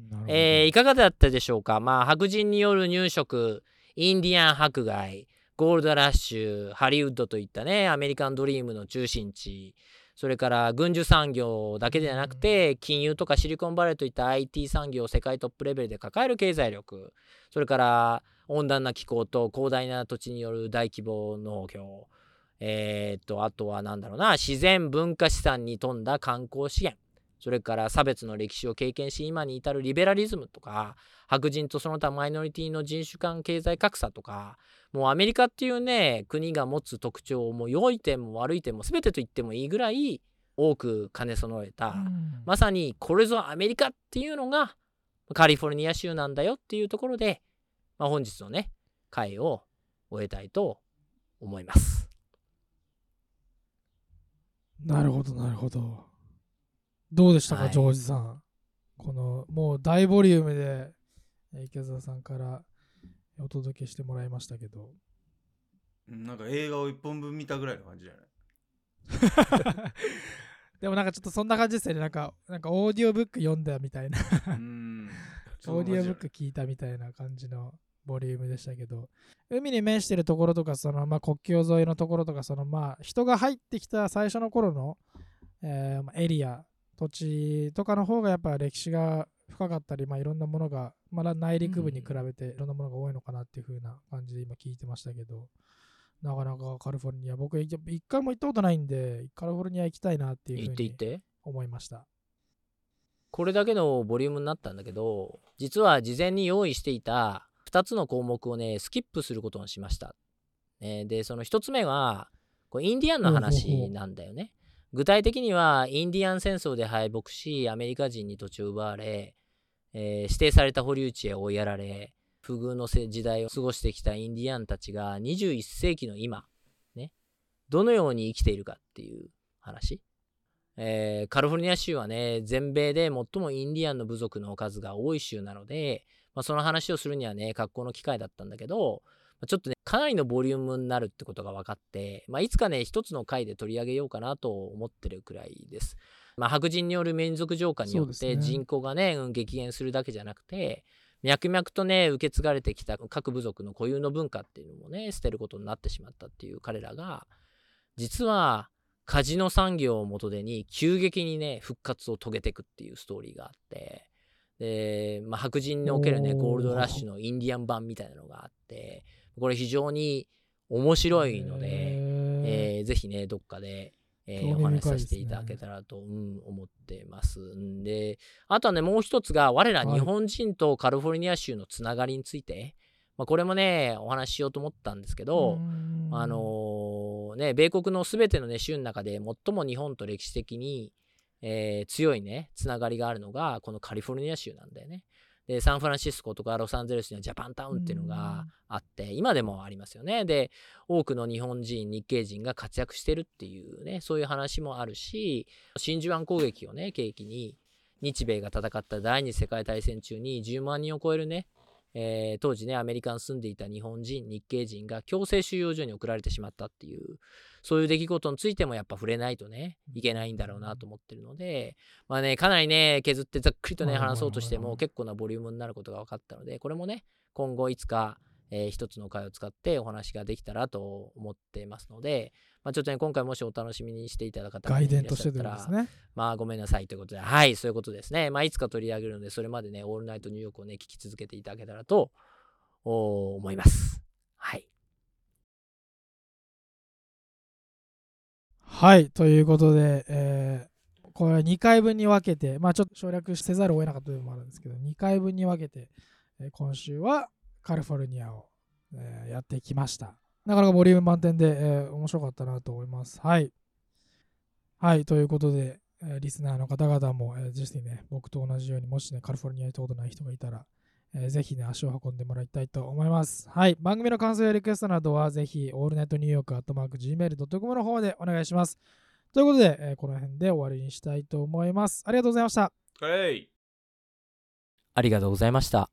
いかがだったでしょうか。まあ、白人による入植、インディアン迫害、ゴールドラッシュ、ハリウッドといったね、アメリカンドリームの中心地、それから軍需産業だけではなくて金融とかシリコンバレーといった IT 産業を世界トップレベルで抱える経済力、それから温暖な気候と広大な土地による大規模農業、あとはなんだろうな、自然文化資産に富んだ観光資源、それから差別の歴史を経験し今に至るリベラリズムとか、白人とその他マイノリティの人種間経済格差とか、もうアメリカっていうね国が持つ特徴をもう良い点も悪い点も全てと言ってもいいぐらい多く兼ね備えた、まさにこれぞアメリカっていうのがカリフォルニア州なんだよっていうところで、本日のね会を終えたいと思います。なるほどなるほど。どうでしたか、はい、ジョージさん。このもう大ボリュームで池澤さんからお届けしてもらいましたけど、なんか映画を一本分見たぐらいの感じじゃないでもなんかちょっとそんな感じですよね。なんかオーディオブック読んだみたいなオーディオブック聞いたみたいな感じのボリュームでしたけど、海に面してるところとか、その国境沿いのところとか、その人が入ってきた最初の頃のエリア、土地とかの方がやっぱ歴史が深かったり、いろんなものが、内陸部に比べていろんなものが多いのかなっていう風な感じで今聞いてましたけど、なかなかカリフォルニア、僕一回も行ったことないんでカリフォルニア行きたいなっていう風に思いました。これだけのボリュームになったんだけど、実は事前に用意していた2つの項目をねスキップすることにしました、でその1つ目はインディアンの話なんだよね。具体的にはインディアン戦争で敗北しアメリカ人に土地を奪われ、指定された保留地へ追いやられ不遇の時代を過ごしてきたインディアンたちが21世紀の今、どのように生きているかっていう話、カリフォルニア州はね全米で最もインディアンの部族の数が多い州なので、その話をするにはね格好の機会だったんだけど、ちょっとねかなりのボリュームになるってことが分かって、いつかね一つの回で取り上げようかなと思ってるくらいです。白人による民族浄化によって人口がね、激減するだけじゃなくて、脈々とね受け継がれてきた各部族の固有の文化っていうのもね捨てることになってしまったっていう彼らが、実はカジノ産業を元手に急激にね復活を遂げていくっていうストーリーがあって。で白人におけるねゴールドラッシュのインディアン版みたいなのがあって、これ非常に面白いので、ぜひねどっかで、お話しさせていただけたらと、思ってますんで、あとはねもう一つが我ら日本人とカリフォルニア州のつながりについて、これもねお話ししようと思ったんですけど、米国の全ての、州の中で最も日本と歴史的に強いねつながりがあるのがこのカリフォルニア州なんだよね。でサンフランシスコとかロサンゼルスにはジャパンタウンっていうのがあって、今でもありますよね。で多くの日本人日系人が活躍してるっていうねそういう話もあるし、真珠湾攻撃をね契機に日米が戦った第二次世界大戦中に10万人を超えるね、当時ねアメリカに住んでいた日本人日系人が強制収容所に送られてしまったっていう、そういう出来事についてもやっぱ触れないとねいけないんだろうなと思ってるので、かなりね削ってざっくりとね話そうとしても結構なボリュームになることが分かったので、これもね今後いつか、一つの回を使ってお話ができたらと思ってますので、ちょっとね今回もしお楽しみにしていただいた方がいらっしゃったら、ごめんなさいということで、はいそういうことですね。いつか取り上げるので、それまでねオールナイトニューヨークをね聞き続けていただけたらと思います。はい、ということで、これは2回分に分けて、ちょっと省略せざるを得なかった部分もあるんですけど、2回分に分けて、今週はカリフォルニアを、やってきました。なかなかボリューム満点で、面白かったなと思います。はい、ということで、リスナーの方々も、ぜひね、僕と同じように、もしね、カリフォルニアに行ったことない人がいたら、ぜひね、足を運んでもらいたいと思います。はい。番組の感想やリクエストなどは、ぜひ、allnightnewyork@gmail.com の方でお願いします。ということで、この辺で終わりにしたいと思います。ありがとうございました。ありがとうございました。